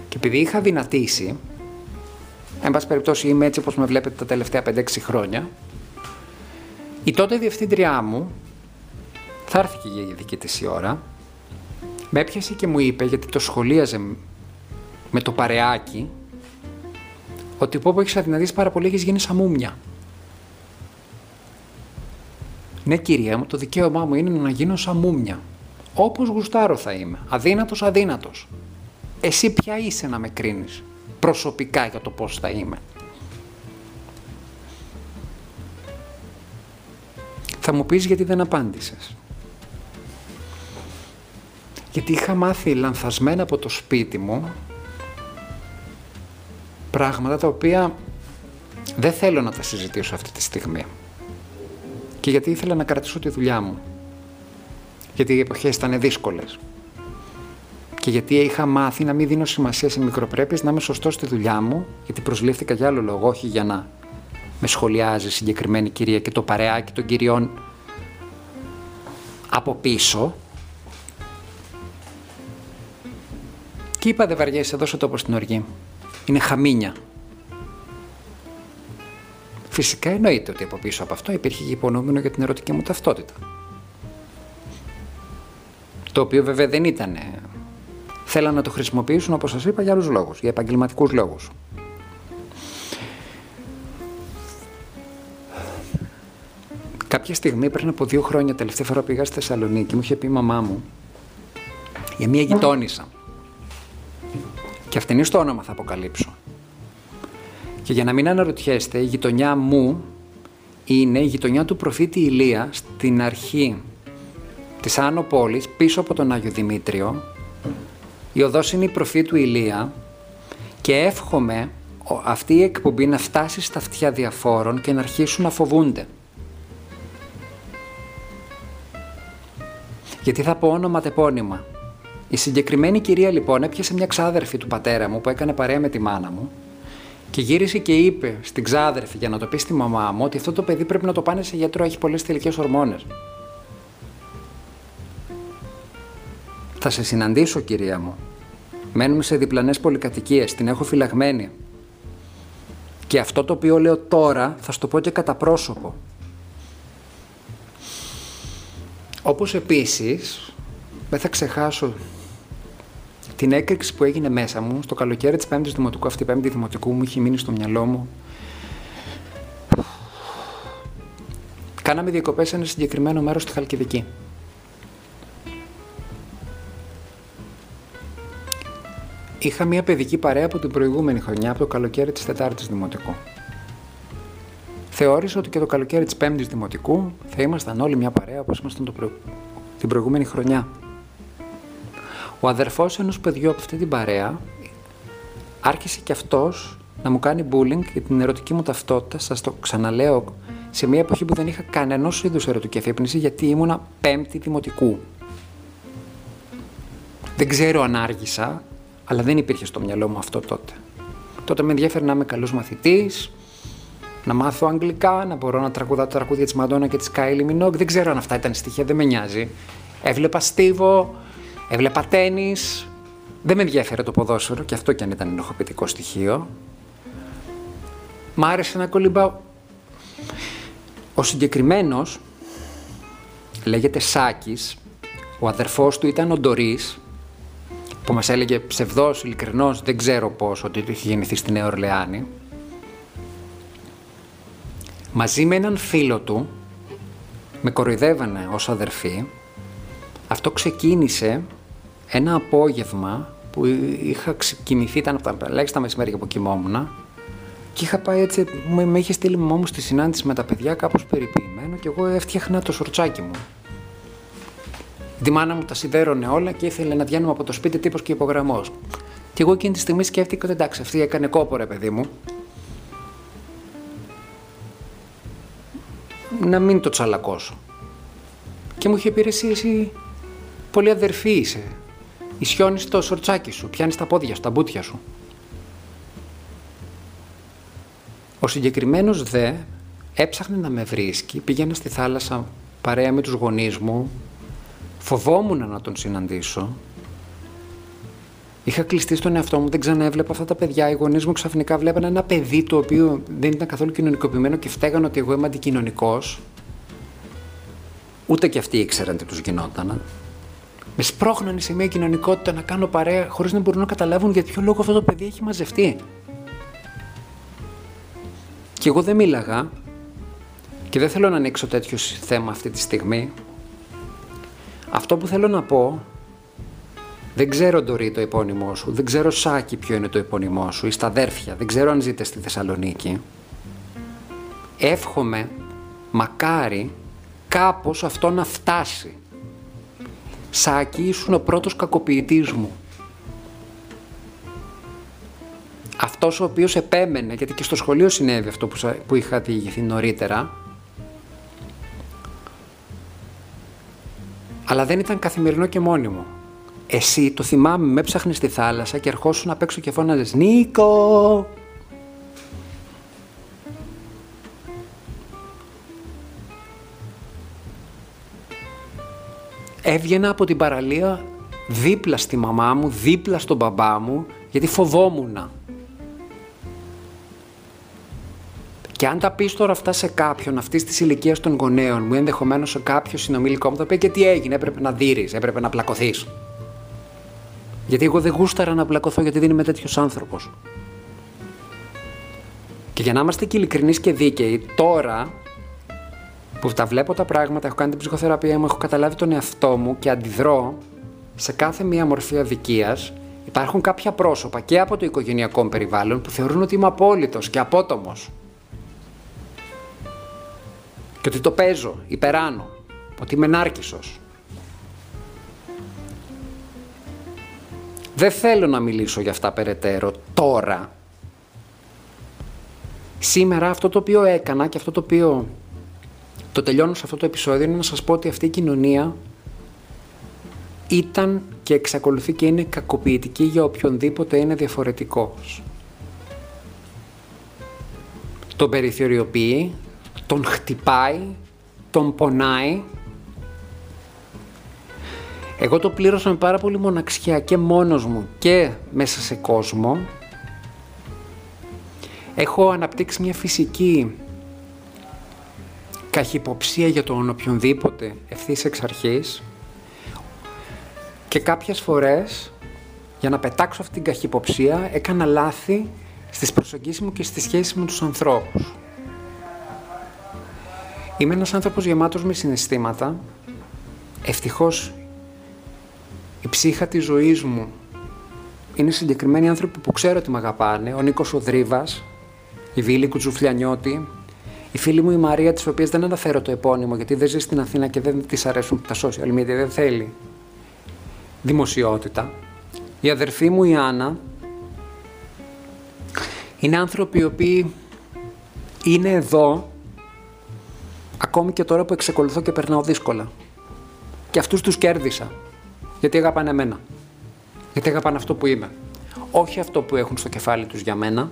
Και επειδή είχα δυνατήσει, εν πάση περιπτώσει είμαι έτσι όπως με βλέπετε τα τελευταία πέντε έξι χρόνια, η τότε διευθύντριά μου, θα έρθει και η δική της η ώρα, με έπιασε και μου είπε, γιατί το σχολίαζε με το παρεάκι, ότι όπου έχεις αδυνατήσει πάρα πολύ, έχεις γίνει σαμούμια. Ναι, κυρία μου, το δικαίωμά μου είναι να γίνω σαμούμια. Όπως γουστάρω θα είμαι. Αδύνατος, αδύνατος. Εσύ ποια είσαι να με κρίνεις προσωπικά για το πώς θα είμαι. Θα μου πεις γιατί δεν απάντησες. Γιατί είχα μάθει λανθασμένα από το σπίτι μου πράγματα τα οποία δεν θέλω να τα συζητήσω αυτή τη στιγμή. Και γιατί ήθελα να κρατήσω τη δουλειά μου. Γιατί οι εποχές ήταν δύσκολες. Και γιατί είχα μάθει να μην δίνω σημασία σε μικροπρέπειες, να είμαι σωστός στη δουλειά μου, γιατί προσλήφθηκα για άλλο λόγο, όχι για να με σχολιάζει συγκεκριμένη κυρία και το παρεάκι των κυριών από πίσω. Και είπα, δεν βαριέσαι, δώσε τόπο στην οργή. Είναι χαμίνια. Φυσικά εννοείται ότι από πίσω από αυτό υπήρχε και υπονοούμενο για την ερωτική μου ταυτότητα. Το οποίο βέβαια δεν ήταν. Θέλαν να το χρησιμοποιήσουν, όπως σας είπα, για άλλους λόγους, για επαγγελματικούς λόγους. Κάποια στιγμή πριν από δύο χρόνια, τελευταία φορά πήγα στη Θεσσαλονίκη, μου είχε πει η μαμά μου για μία γειτόνισσα. Και αυτήν στο όνομα θα αποκαλύψω. Και για να μην αναρωτιέστε, η γειτονιά μου είναι η γειτονιά του προφήτη Ηλία στην αρχή της Άνω Πόλης, πίσω από τον Άγιο Δημήτριο. Η οδός είναι η προφήτου Ηλία και εύχομαι αυτή η εκπομπή να φτάσει στα αυτιά διαφόρων και να αρχίσουν να φοβούνται. Γιατί θα πω όνομα τεπώνυμα. Η συγκεκριμένη κυρία λοιπόν έπιασε μια ξάδερφη του πατέρα μου που έκανε παρέα με τη μάνα μου και γύρισε και είπε στην ξάδερφη, για να το πει στη μαμά μου, ότι αυτό το παιδί πρέπει να το πάνε σε γιατρό, έχει πολλές θηλυκές ορμόνες. Θα σε συναντήσω, κυρία μου. Μένουμε σε διπλανές πολυκατοικίες, την έχω φυλαγμένη. Και αυτό το οποίο λέω τώρα θα στο πω και κατά πρόσωπο. Όπως επίσης, δεν θα ξεχάσω την έκρηξη που έγινε μέσα μου στο καλοκαίρι της πέμπτης δημοτικού. Αυτή η πέμπτη δημοτικού μου είχε μείνει στο μυαλό μου. Κάναμε διακοπές σε ένα συγκεκριμένο μέρος στη Χαλκιδική. Είχα μια παιδική παρέα από την προηγούμενη χρονιά, από το καλοκαίρι της τετάρτης δημοτικού. Θεώρησα ότι και το καλοκαίρι της πέμπτης δημοτικού θα ήμασταν όλοι μια παρέα όπως ήμασταν το προ... την προηγούμενη χρονιά. Ο αδερφός ενός παιδιού από αυτή την παρέα άρχισε κι αυτός να μου κάνει bullying για την ερωτική μου ταυτότητα, σας το ξαναλέω, σε μια εποχή που δεν είχα κανενός είδους ερωτική αφύπνιση, γιατί ήμουνα πέμπτη δημοτικού. Δεν ξέρω αν άργησα, αλλά δεν υπήρχε στο μυαλό μου αυτό τότε. Τότε με ενδιαφέρει να είμαι καλός μαθητής, να μάθω αγγλικά, να μπορώ να τραγουδάω τα τραγούδια της Μαντόνα και της Κάιλι Μινόγκ. Δεν ξέρω αν αυτά ήταν στοιχεία, δεν με νοιάζει. Έβλεπα στίβο, έβλεπα τένις. Δεν με ενδιαφέρε το ποδόσφαιρο, και αυτό κι αν ήταν ενοχοποιητικό στοιχείο. Μ' άρεσε να κολυμπάω. Ο συγκεκριμένος λέγεται Σάκης. Ο αδερφός του ήταν ο Ντορίς, που μας έλεγε ψευδός, ειλικρινός, δεν ξέρω πώς, ότι είχε γεννηθεί στη Νέα Ορλεάνη. Μαζί με έναν φίλο του, με κοροϊδεύανε ως αδερφή. Αυτό ξεκίνησε ένα απόγευμα που είχα ξεκοιμηθεί, ήταν από τα ελάχιστα μεσημέρια που κοιμόμουν, Και είχα πάει έτσι, με, με είχε στείλει μαμά μου στη συνάντηση με τα παιδιά κάπως περιποιημένο και εγώ έφτιαχνα το σορτσάκι μου. Τη μάνα μου τα σιδέρωνε όλα και ήθελε να βγαίνουμε από το σπίτι τύπος και υπογραμμός. Και εγώ εκείνη τη στιγμή σκέφτηκα ότι εντάξει, αυτή έκανε κόπο ρε παιδί μου. Να μην το τσαλακώσω. Και μου είχε πει εσύ, εσύ πολύ αδερφή είσαι. Ισιώνεις το σορτσάκι σου, πιάνεις τα πόδια σου, τα μπούτια σου. Ο συγκεκριμένος δε έψαχνε να με βρίσκει, πήγαινα στη θάλασσα παρέα με τους γονείς μου, φοβόμουν να τον συναντήσω. Είχα κλειστεί στον εαυτό μου, δεν ξαναέβλεπα αυτά τα παιδιά. Οι γονείς μου ξαφνικά βλέπανε ένα παιδί το οποίο δεν ήταν καθόλου κοινωνικοποιημένο και φταίγανε ότι εγώ είμαι αντικοινωνικός. Ούτε και αυτοί ήξεραν τι τους γινόταν. Με σπρώχνανε σε μια κοινωνικότητα να κάνω παρέα χωρίς να μπορούν να καταλάβουν για ποιο λόγο αυτό το παιδί έχει μαζευτεί. Και εγώ δεν μίλαγα και δεν θέλω να ανοίξω τέτοιο θέμα αυτή τη στιγμή. Αυτό που θέλω να πω, δεν ξέρω Ντορί το επώνυμό σου, δεν ξέρω Σάκη ποιο είναι το επώνυμό σου ή στα αδέρφια, δεν ξέρω αν ζείτε στη Θεσσαλονίκη. Εύχομαι, μακάρι, κάπως αυτό να φτάσει. Σάκη, ήσουν ο πρώτος κακοποιητής μου. Αυτός ο οποίος επέμενε, γιατί και στο σχολείο συνέβη αυτό που είχα διηγηθεί νωρίτερα, αλλά δεν ήταν καθημερινό και μόνιμο. Εσύ, το θυμάμαι, με έψαχνες στη θάλασσα και ερχόσουν απ' έξω και φώναζες «Νίκο!». Έβγαινα από την παραλία δίπλα στη μαμά μου, δίπλα στον μπαμπά μου, γιατί φοβόμουνα. Και αν τα πεις τώρα αυτά σε κάποιον αυτής της ηλικίας των γονέων μου, ενδεχομένως σε κάποιο συνομιλικό μου, θα πει και τι έγινε, έπρεπε να δείρεις, έπρεπε να πλακωθείς. Γιατί εγώ δεν γούσταρα να πλακωθώ, γιατί δεν είμαι τέτοιος άνθρωπος. Και για να είμαστε και ειλικρινείς και δίκαιοι, τώρα που τα βλέπω τα πράγματα, έχω κάνει την ψυχοθεραπεία μου, έχω καταλάβει τον εαυτό μου και αντιδρώ σε κάθε μία μορφή αδικίας, υπάρχουν κάποια πρόσωπα και από το οικογενειακό περιβάλλον που θεωρούν ότι είμαι απόλυτος και απότομος. Και ότι το παίζω, υπεράνω, ότι είμαι νάρκισσος. Δεν θέλω να μιλήσω για αυτά περαιτέρω τώρα. Σήμερα αυτό το οποίο έκανα και αυτό το οποίο το τελειώνω σε αυτό το επεισόδιο είναι να σας πω ότι αυτή η κοινωνία ήταν και εξακολουθεί και είναι κακοποιητική για οποιονδήποτε είναι διαφορετικός. Τον περιθωριοποιεί, τον χτυπάει, τον πονάει. Εγώ το πλήρωσα με πάρα πολύ μοναξιά και μόνος μου και μέσα σε κόσμο. Έχω αναπτύξει μια φυσική καχυποψία για τον οποιονδήποτε ευθύς εξ αρχής και κάποιες φορές για να πετάξω αυτή την καχυποψία έκανα λάθη στις προσεγγίσεις μου και στις σχέσεις μου με τους ανθρώπους. Είμαι ένας άνθρωπος γεμάτος με συναισθήματα. Ευτυχώς η ψύχα της ζωής μου είναι συγκεκριμένοι άνθρωποι που ξέρω ότι με αγαπάνε. Ο Νίκος Οδρίβας, η Βίλη Κουτζουφλιανιώτη, η φίλη μου η Μαρία, της οποίας δεν αναφέρω το επώνυμο γιατί δεν ζει στην Αθήνα και δεν της αρέσουν τα social media, δεν θέλει δημοσιότητα. Η αδερφή μου η Άννα. Είναι άνθρωποι οι οποίοι είναι εδώ ακόμη και τώρα που εξακολουθώ και περνάω δύσκολα. Και αυτούς τους κέρδισα. Γιατί αγαπάνε εμένα. Γιατί αγαπάνε αυτό που είμαι. Όχι αυτό που έχουν στο κεφάλι τους για μένα.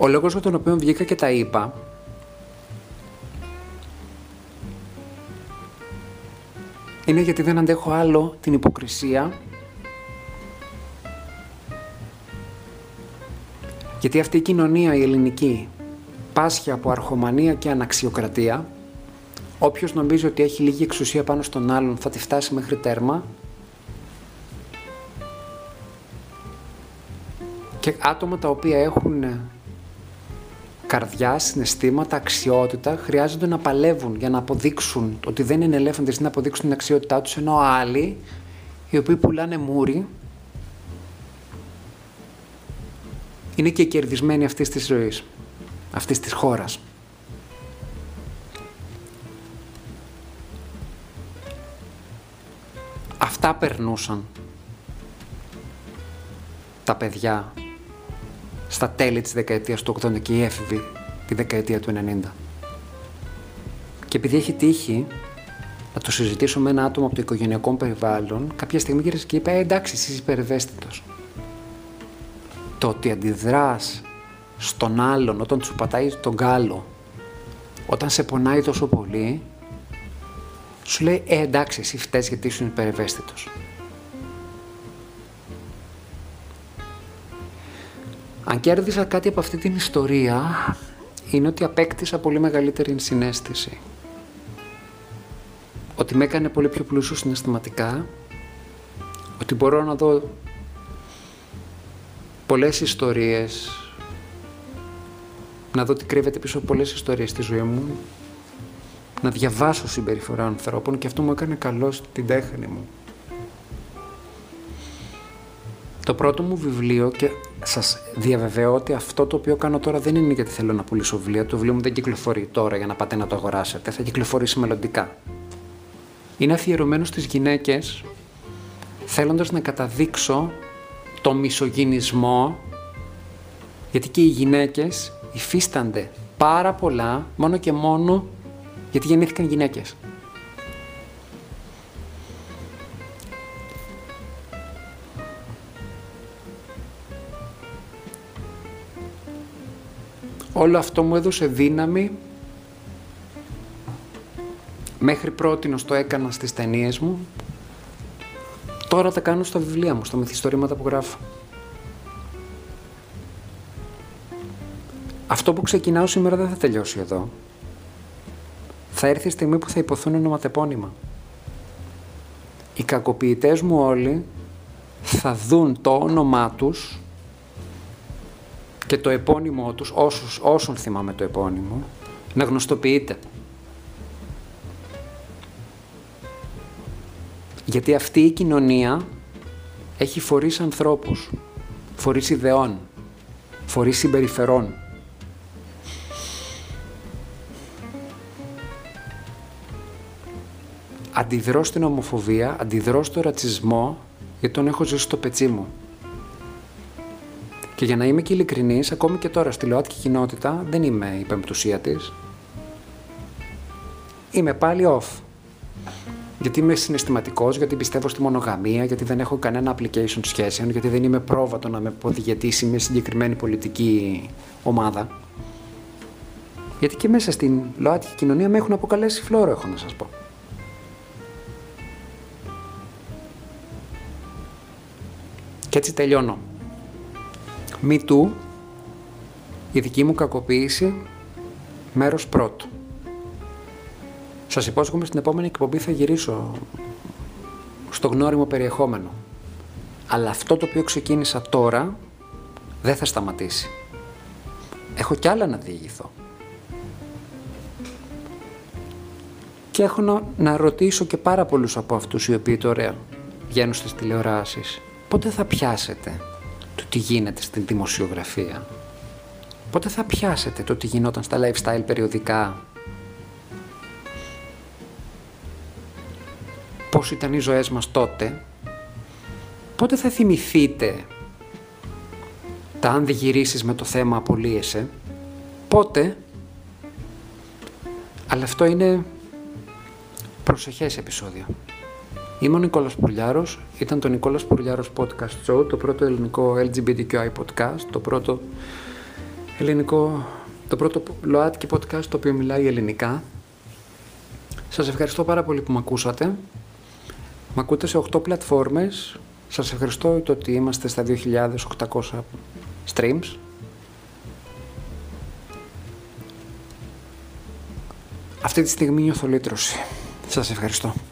Ο λόγος για τον οποίο βγήκα και τα είπα είναι γιατί δεν αντέχω άλλο την υποκρισία. Γιατί αυτή η κοινωνία η ελληνική πάσχει από αρχομανία και αναξιοκρατία. Όποιος νομίζει ότι έχει λίγη εξουσία πάνω στον άλλον θα τη φτάσει μέχρι τέρμα. Και άτομα τα οποία έχουν καρδιά, συναισθήματα, αξιότητα χρειάζονται να παλεύουν για να αποδείξουν ότι δεν είναι ελέφαντες, να αποδείξουν την αξιότητά τους, ενώ άλλοι οι οποίοι πουλάνε μούρι, είναι και κερδισμένοι αυτής της ζωής, αυτής της χώρας. Αυτά περνούσαν τα παιδιά στα τέλη της δεκαετίας του ογδόντα και οι έφηβοι τη δεκαετία του ενενήντα. Και επειδή έχει τύχει να το συζητήσω με ένα άτομο από το οικογενειακό περιβάλλον, κάποια στιγμή γύρισε και είπε: εντάξει, εσύ υπερευαίσθητος. Το ότι αντιδράς στον άλλον όταν σου πατάει τον γκάλο, όταν σε πονάει τόσο πολύ, σου λέει: ε, εντάξει, εσύ φταίς γιατί ήσουν υπερευαίσθητος. Αν κέρδισα κάτι από αυτή την ιστορία, είναι ότι απέκτησα πολύ μεγαλύτερη συναίσθηση. Ότι με έκανε πολύ πιο πλούσιο συναισθηματικά, ότι μπορώ να δω πολλές ιστορίες, να δω τι κρύβεται πίσω από πολλές ιστορίες στη ζωή μου, να διαβάσω συμπεριφορά ανθρώπων, και αυτό μου έκανε καλό στην τέχνη μου. Το πρώτο μου βιβλίο, και σας διαβεβαιώ ότι αυτό το οποίο κάνω τώρα δεν είναι γιατί θέλω να πουλήσω βιβλία, το βιβλίο μου δεν κυκλοφορεί τώρα για να πάτε να το αγοράσετε, θα κυκλοφορήσει μελλοντικά. Είναι αφιερωμένο στις γυναίκες, θέλοντας να καταδείξω το μισογυνισμό, γιατί και οι γυναίκες υφίστανται πάρα πολλά, μόνο και μόνο γιατί γεννήθηκαν γυναίκες. Όλο αυτό μου έδωσε δύναμη. Μέχρι πρότινος το έκανα στις ταινίες μου. Τώρα τα κάνω στα βιβλία μου, στα μυθιστορήματα που γράφω. Αυτό που ξεκινάω σήμερα δεν θα τελειώσει εδώ. Θα έρθει η στιγμή που θα υποθούν ονοματεπώνυμα. Οι κακοποιητές μου όλοι θα δουν το όνομά τους και το επώνυμό τους, όσους, όσον θυμάμαι το επώνυμο, να γνωστοποιείται. Γιατί αυτή η κοινωνία έχει φορείς ανθρώπους, φορείς ιδεών, φορείς συμπεριφερών. Αντιδρώ στην ομοφοβία, αντιδρώ στο ρατσισμό, γιατί τον έχω ζήσει στο πετσί μου. Και για να είμαι και ειλικρινής, ακόμη και τώρα στη ΛΟΑΤΚΙ κοινότητα δεν είμαι η πεμπτουσία της. Είμαι πάλι off. Γιατί είμαι συναισθηματικός, γιατί πιστεύω στη μονογαμία, γιατί δεν έχω κανένα application σχέσεων, γιατί δεν είμαι πρόβατο να με ποδηγετήσει μια συγκεκριμένη πολιτική ομάδα. Γιατί και μέσα στην ΛΟΑΤΚΙ κοινωνία με έχουν αποκαλέσει φλόρο, έχω να σας πω. Και έτσι τελειώνω. Me Too, η δική μου κακοποίηση, μέρος πρώτο. Σας υπόσχομαι στην επόμενη εκπομπή θα γυρίσω στο γνώριμο περιεχόμενο. Αλλά αυτό το οποίο ξεκίνησα τώρα δεν θα σταματήσει. Έχω κι άλλα να διηγηθώ. Και έχω να, να ρωτήσω και πάρα πολλούς από αυτούς οι οποίοι τώρα βγαίνουν στις τηλεοράσεις. Πότε θα πιάσετε το τι γίνεται στην δημοσιογραφία? Πότε θα πιάσετε το τι γινόταν στα lifestyle περιοδικά? Πώς ήταν οι ζωές μας τότε? Πότε θα θυμηθείτε τα αν δεν γυρίσεις με το θέμα απολύεσαι? Πότε? Αλλά αυτό είναι προσεχές επεισόδιο. Είμαι ο Νικόλας Πουρλιάρος, ήταν το Νικόλας Πουρλιάρος Podcast Show, το πρώτο ελληνικό ελ τζι μπι τι κιου άι podcast, το πρώτο ελληνικό, το πρώτο ΛΟΑΤΚΙ podcast το οποίο μιλάει ελληνικά. Σας ευχαριστώ πάρα πολύ που με ακούσατε. Μ' ακούτε σε οκτώ πλατφόρμες. Σας ευχαριστώ το ότι είμαστε στα δύο χιλιάδες οκτακόσια streams. Αυτή τη στιγμή νιώθω λύτρωση. Σας ευχαριστώ.